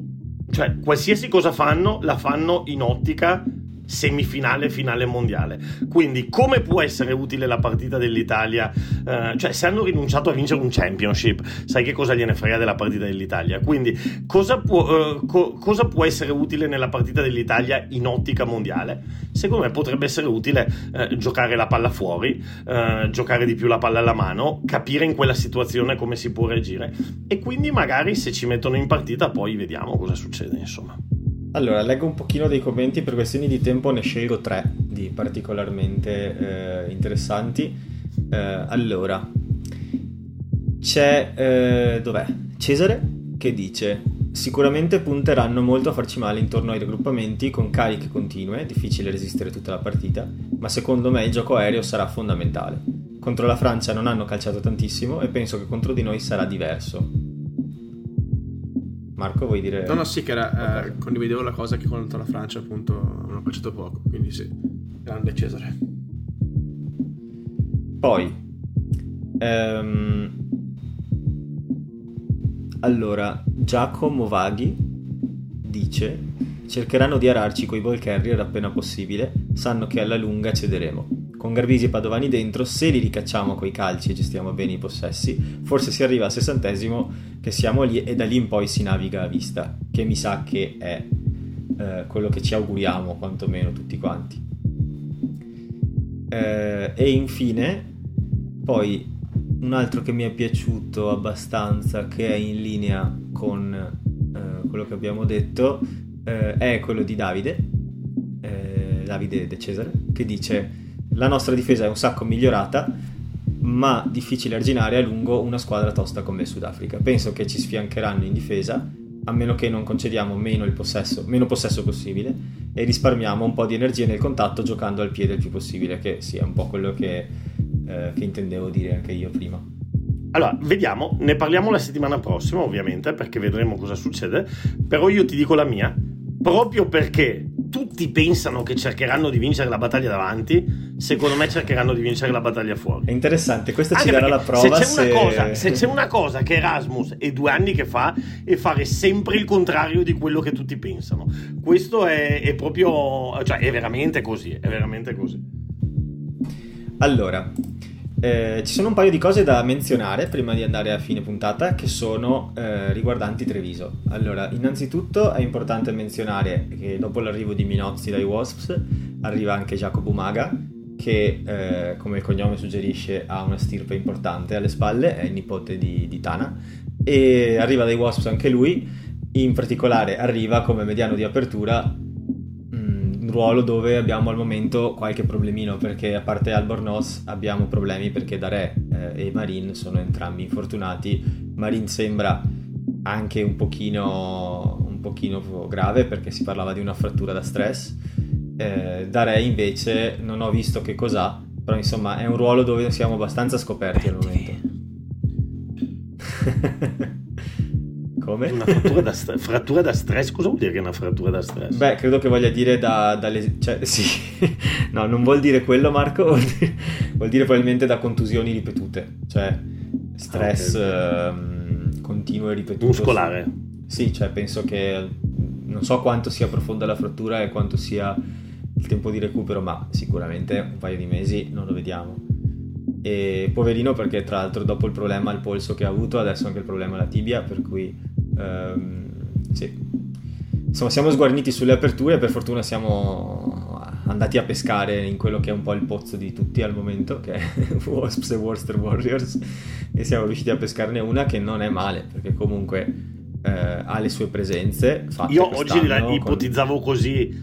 cioè qualsiasi cosa fanno la fanno in ottica semifinale, finale mondiale. Quindi come può essere utile la partita dell'Italia? Eh, cioè se hanno rinunciato a vincere un championship, sai che cosa gliene frega della partita dell'Italia? Quindi cosa può, eh, co- cosa può essere utile nella partita dell'Italia in ottica mondiale? Secondo me potrebbe essere utile eh, giocare la palla fuori, eh, giocare di più la palla alla mano, capire in quella situazione come si può reagire, e quindi magari se ci mettono in partita poi vediamo cosa succede, insomma. Allora, leggo un pochino dei commenti, per questioni di tempo ne scelgo tre di particolarmente eh, interessanti. Eh, allora, c'è, eh, dov'è? Cesare che dice: sicuramente punteranno molto a farci male intorno ai raggruppamenti con cariche continue, difficile resistere tutta la partita, ma secondo me il gioco aereo sarà fondamentale. Contro la Francia non hanno calciato tantissimo e penso che contro di noi sarà diverso. Marco, vuoi dire? No, no, sì, che era, eh, condividevo la cosa che contro la Francia appunto hanno calciato poco, quindi sì, grande Cesare. Poi ehm, allora Giacomo Vaghi dice: cercheranno di ararci coi ball carrier appena possibile, sanno che alla lunga cederemo. Con Garbisi e Padovani dentro, se li ricacciamo coi calci e gestiamo bene i possessi, forse si arriva al sessantesimo che siamo lì, e da lì in poi si naviga a vista, che mi sa che è eh, quello che ci auguriamo quantomeno tutti quanti. Eh, e infine poi un altro che mi è piaciuto abbastanza, che è in linea con eh, quello che abbiamo detto, eh, è quello di Davide eh, Davide De Cesare, che dice: la nostra difesa è un sacco migliorata, ma difficile arginare a lungo una squadra tosta come il Sudafrica. Penso che ci sfiancheranno in difesa, a meno che non concediamo meno il possesso, meno possesso possibile, e risparmiamo un po' di energia nel contatto giocando al piede il più possibile, che sia un po' quello che, eh, che intendevo dire anche io prima. Allora, vediamo, ne parliamo la settimana prossima ovviamente, perché vedremo cosa succede, però io ti dico la mia, proprio perché tutti pensano che cercheranno di vincere la battaglia davanti, secondo me cercheranno di vincere la battaglia fuori. È interessante, questa anche ci darà la prova. Se c'è, se... Una cosa, se c'è una cosa che Erasmus è due anni che fa, è fare sempre il contrario di quello che tutti pensano. Questo è, è proprio, cioè è veramente così, è veramente così. Allora, eh, ci sono un paio di cose da menzionare prima di andare a fine puntata, che sono eh, riguardanti Treviso. Allora, innanzitutto è importante menzionare che dopo l'arrivo di Minozzi dai Wasps arriva anche Jacopo Maga, che eh, come il cognome suggerisce ha una stirpe importante alle spalle, è il nipote di, di Tana, e arriva dai Wasps anche lui. In particolare arriva come mediano di apertura, ruolo dove abbiamo al momento qualche problemino, perché a parte Albornoz abbiamo problemi perché Dare eh, e Marin sono entrambi infortunati. Marin sembra anche un pochino un pochino grave, perché si parlava di una frattura da stress. eh, Dare invece non ho visto che cos'ha, Però insomma è un ruolo dove siamo abbastanza scoperti al momento. Come? Una frattura da, st- frattura da stress? Cosa vuol dire che è una frattura da stress? Beh, credo che voglia dire da... da les- cioè, sì. No, non vuol dire quello, Marco. Vuol dire, vuol dire probabilmente da contusioni ripetute. Cioè, stress ah, okay. um, continuo e ripetuto. Muscolare. Sì, cioè, penso che... Non so quanto sia profonda la frattura e quanto sia il tempo di recupero, ma sicuramente un paio di mesi non lo vediamo. E poverino, perché tra l'altro dopo il problema al polso che ha avuto, adesso anche il problema alla tibia, per cui... Um, sì. Insomma, siamo sguarniti sulle aperture. Per fortuna siamo andati a pescare in quello che è un po' il pozzo di tutti al momento, che è Wasps e Worcester Warriors, e siamo riusciti a pescarne una che non è male, perché comunque eh, ha le sue presenze fatte. Io oggi la ipotizzavo con... così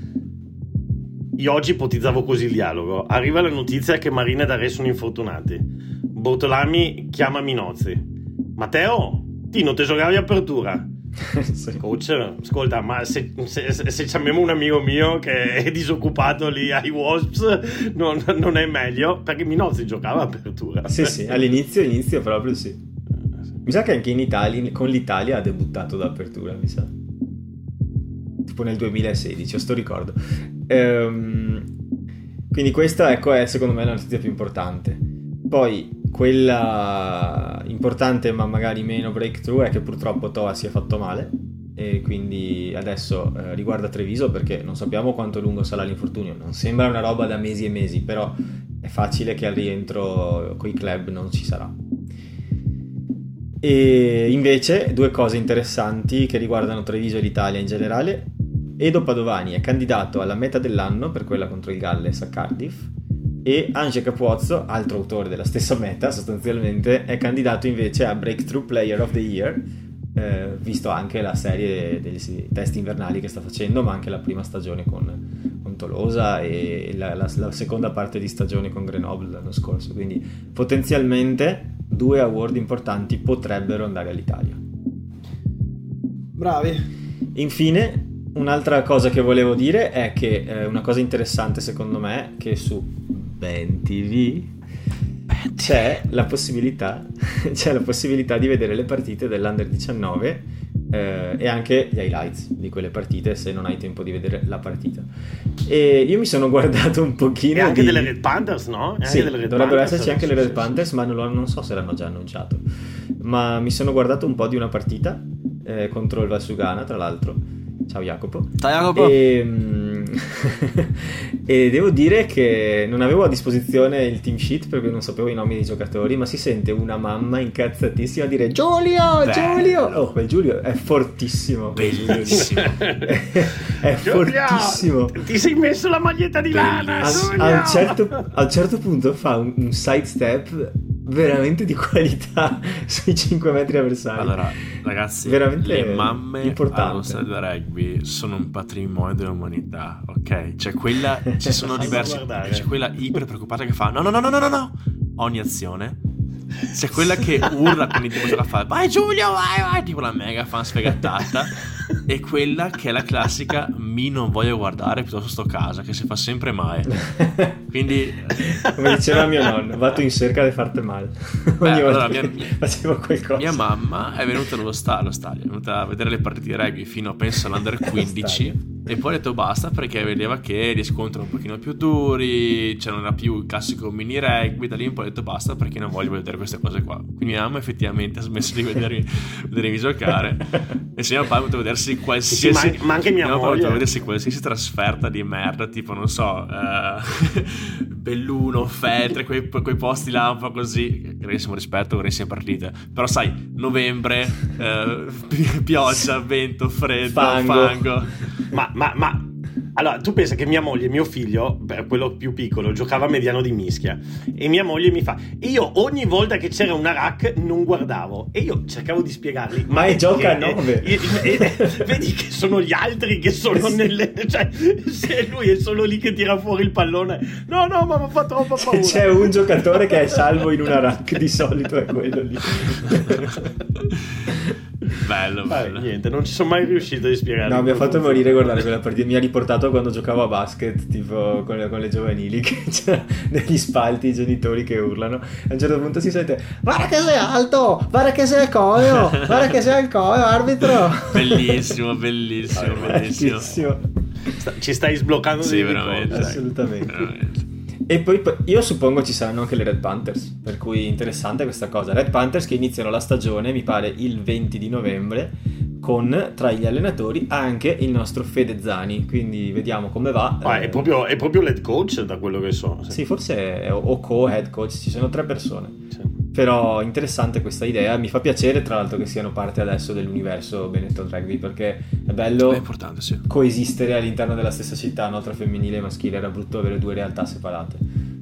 io oggi ipotizzavo così il dialogo. Arriva la notizia che Marin e Dare sono infortunati. Bortolami chiama Minozzi. Matteo, Tino, tesorario apertura. Sì. Coach, ascolta, ma se, se, se, se abbiamo un amico mio che è disoccupato lì ai Wasps, non, non è meglio? Perché Minozzi giocava apertura. Sì, sì, all'inizio, inizio proprio sì. Mi sa che anche in Italia, con l'Italia ha debuttato d'apertura, mi sa. Tipo nel duemilasedici, ho sto ricordo. Ehm, quindi questa, ecco, è secondo me la notizia più importante. Poi... quella importante ma magari meno breakthrough è che purtroppo Toa si è fatto male e quindi adesso eh, riguarda Treviso, perché non sappiamo quanto lungo sarà l'infortunio. Non sembra una roba da mesi e mesi, però è facile che al rientro coi club non ci sarà. E invece due cose interessanti che riguardano Treviso e l'Italia in generale: Edo Padovani è candidato alla meta dell'anno per quella contro il Galles a Cardiff, e Ange Capuozzo, altro autore della stessa meta sostanzialmente, è candidato invece a Breakthrough Player of the Year, eh, visto anche la serie dei test invernali che sta facendo, ma anche la prima stagione con, con Tolosa e la, la, la seconda parte di stagione con Grenoble l'anno scorso. Quindi potenzialmente due award importanti potrebbero andare all'Italia. Bravi. Infine un'altra cosa che volevo dire è che eh, una cosa interessante secondo me, che su Ben ti vu c'è la possibilità c'è la possibilità di vedere le partite dell'Under diciannove eh, e anche gli highlights di quelle partite se non hai tempo di vedere la partita. E io mi sono guardato un pochino e anche di... delle Red Panthers, no? E sì, anche delle Red dovrebbero Panthers, esserci anche sì, le Red sì, Panthers sì. Ma non, lo, non so se l'hanno già annunciato, ma mi sono guardato un po' di una partita eh, contro il Valsugana, tra l'altro. Ciao Jacopo. Ciao Jacopo. E, mm, e devo dire che non avevo a disposizione il team sheet perché non sapevo i nomi dei giocatori, ma si sente una mamma incazzatissima dire Giulio, Bello. Giulio. Oh, quel Giulio è fortissimo. Bellissimo. È Giulio, fortissimo. Ti sei messo la maglietta di lana. A un, certo, a un certo punto fa un, un side step veramente di qualità sui cinque metri avversari. Allora, ragazzi, veramente le mamme importante. Allo stadio rugby sono un patrimonio dell'umanità, ok? C'è quella, ci sono diversi, c'è quella iper preoccupata che fa no, no, no, no, no, no, no, ogni azione. C'è quella che urla con il tipo che la fa, vai Giulio, vai, vai, tipo la mega fan sfegatata. E quella che è la classica mi non voglio guardare, piuttosto sto a casa, che si fa sempre male. Quindi come diceva mio nonno, vado in cerca di farti male. Beh, ogni allora, volta mia, facevo qualcosa. Mia mamma è venuta allo stadio, è venuta a vedere le partite di rugby fino penso all'Under quindici e poi ha detto basta, perché vedeva che gli scontri erano un pochino più duri, cioè non era più il classico mini rugby. Da lì un po' ha detto basta, perché non voglio vedere queste cose qua. Quindi mia mamma effettivamente ha smesso di vedermi, vedermi giocare, e se mio papà è venuto a vedersi qualsiasi, ma anche mia moglie, a vedersi qualsiasi trasferta di merda, tipo non so uh, Belluno, Feltre, quei, quei posti là un po' così, grandissimo rispetto, grandissime partite, però sai, novembre, uh, pioggia, vento, freddo, fango, fango. ma Ma, ma allora tu pensa che mia moglie e mio figlio, beh, quello più piccolo, giocava a mediano di mischia, e mia moglie mi fa io ogni volta che c'era una rack non guardavo, e io cercavo di spiegargli ma, ma è gioca a nove, vedi che sono gli altri che sono nelle, cioè se lui è solo lì che tira fuori il pallone, no no ma mi fa troppo paura. C'è un giocatore che è salvo in una rack, di solito è quello lì. bello, bello. Beh, niente, non ci sono mai riuscito a spiegare. No, mi ha fatto morire guardare quella partita, mi ha riportato quando giocavo a basket, tipo con le, con le giovanili, che c'è negli spalti i genitori che urlano, a un certo punto si sente: guarda che sei alto, guarda che sei al collo, guarda che sei al collo, arbitro. Bellissimo, bellissimo, ah, bellissimo, bellissimo. Ci stai sbloccando, sì, veramente, assolutamente, veramente. E poi io suppongo ci saranno anche le Red Panthers, per cui interessante questa cosa. Red Panthers che iniziano la stagione, mi pare, il venti di novembre, con tra gli allenatori anche il nostro Fede Zani, quindi vediamo come va. Ah, è proprio, è proprio l'head coach, da quello che so. Sì, sì, forse è, o co-head coach, ci sono tre persone. Sì. Però interessante questa idea, mi fa piacere tra l'altro che siano parte adesso dell'universo Benetton Rugby, perché è bello, è importante, sì, coesistere all'interno della stessa città, no? Tra femminile e maschile, era brutto avere due realtà separate,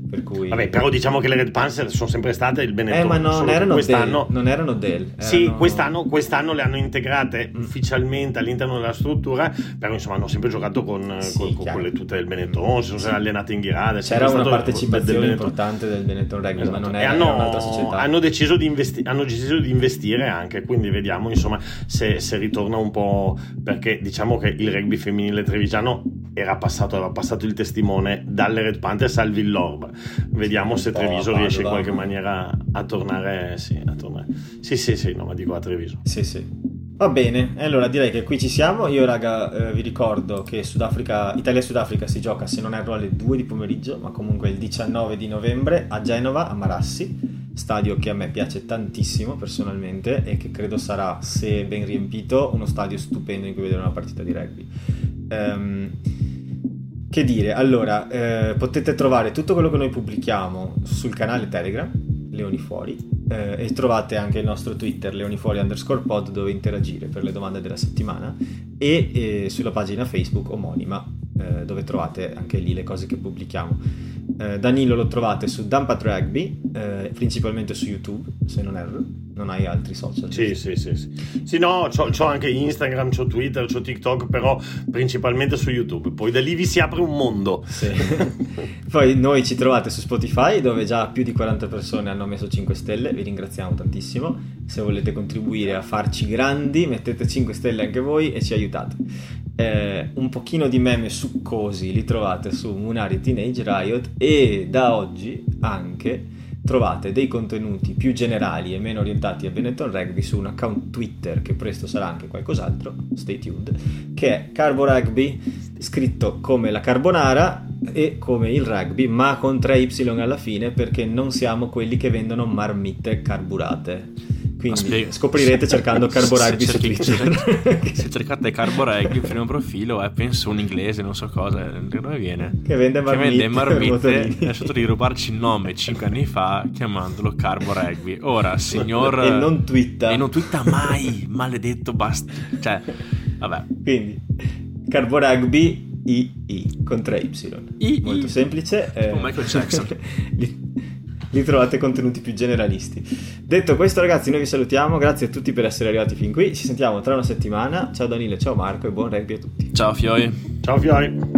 per cui vabbè, però diciamo che le Red Panthers sono sempre state il Benetton, eh, ma no, non erano quest'anno del, non erano del erano... sì, quest'anno, quest'anno le hanno integrate mm. ufficialmente all'interno della struttura, però insomma hanno sempre giocato con, sì, con, con quelle tutte del Benetton, si sono, sì, allenate in Ghirada, c'era una partecipazione del importante del Benetton Rugby, esatto, ma non era, hanno, era un'altra società, hanno deciso di investi- hanno deciso di investire anche, quindi vediamo insomma se, se ritorna un po', perché diciamo che il rugby femminile trevigiano era passato, aveva passato il testimone dalle Red Panthers al Villorba, vediamo se Treviso riesce in qualche maniera a tornare, sì, a tornare. Sì, sì, sì, no, ma dico a Treviso. Sì, sì. Va bene, allora direi che qui ci siamo. Io, raga, eh, vi ricordo che Sudafrica, Italia e Sudafrica si gioca, se non erro, alle due di pomeriggio, ma comunque il diciannove di novembre a Genova, a Marassi, stadio che a me piace tantissimo personalmente e che credo sarà, se ben riempito, uno stadio stupendo in cui vedere una partita di rugby. Um, Che dire, allora, eh, potete trovare tutto quello che noi pubblichiamo sul canale Telegram, Leoni Fuori, eh, e trovate anche il nostro Twitter, leonifuori underscore pod, dove interagire per le domande della settimana, e eh, sulla pagina Facebook omonima, eh, dove trovate anche lì le cose che pubblichiamo. Eh, Danilo lo trovate su Dumpat Rugby, eh, principalmente su YouTube, se non erro. Non hai altri social? Sì, sì, sì, sì. Sì, no, c'ho, c'ho anche Instagram, c'ho Twitter, c'ho TikTok, però principalmente su YouTube. Poi da lì vi si apre un mondo. Sì. Poi noi ci trovate su Spotify, dove già più di quaranta persone hanno messo cinque stelle. Vi ringraziamo tantissimo. Se volete contribuire a farci grandi, mettete cinque stelle anche voi e ci aiutate. Eh, un pochino di meme succosi li trovate su Munari Teenage Riot, e da oggi anche trovate dei contenuti più generali e meno orientati a Benetton Rugby su un account Twitter, che presto sarà anche qualcos'altro, stay tuned, che è Carbo Rugby, scritto come la carbonara e come il rugby, ma con tre y alla fine, perché non siamo quelli che vendono marmitte carburate. Quindi scoprirete cercando Carbo Rugby su Twitter. Se cercate Carbo Rugby, il primo profilo è, penso, un inglese, non so cosa, dove viene, che vende marmite, che vende marmite e ha scelto di rubarci il nome cinque anni fa chiamandolo Carbo Rugby. Ora, signor, e non twitta e non twitta mai, maledetto bast... cioè, vabbè. Quindi Carbo Rugby I I con tre y, molto semplice, tipo eh... Michael Jackson. Lì trovate contenuti più generalisti. Detto questo, ragazzi, noi vi salutiamo, grazie a tutti per essere arrivati fin qui, ci sentiamo tra una settimana. Ciao Danilo, ciao Marco e buon rugby a tutti. Ciao Fioi. Ciao Fioi.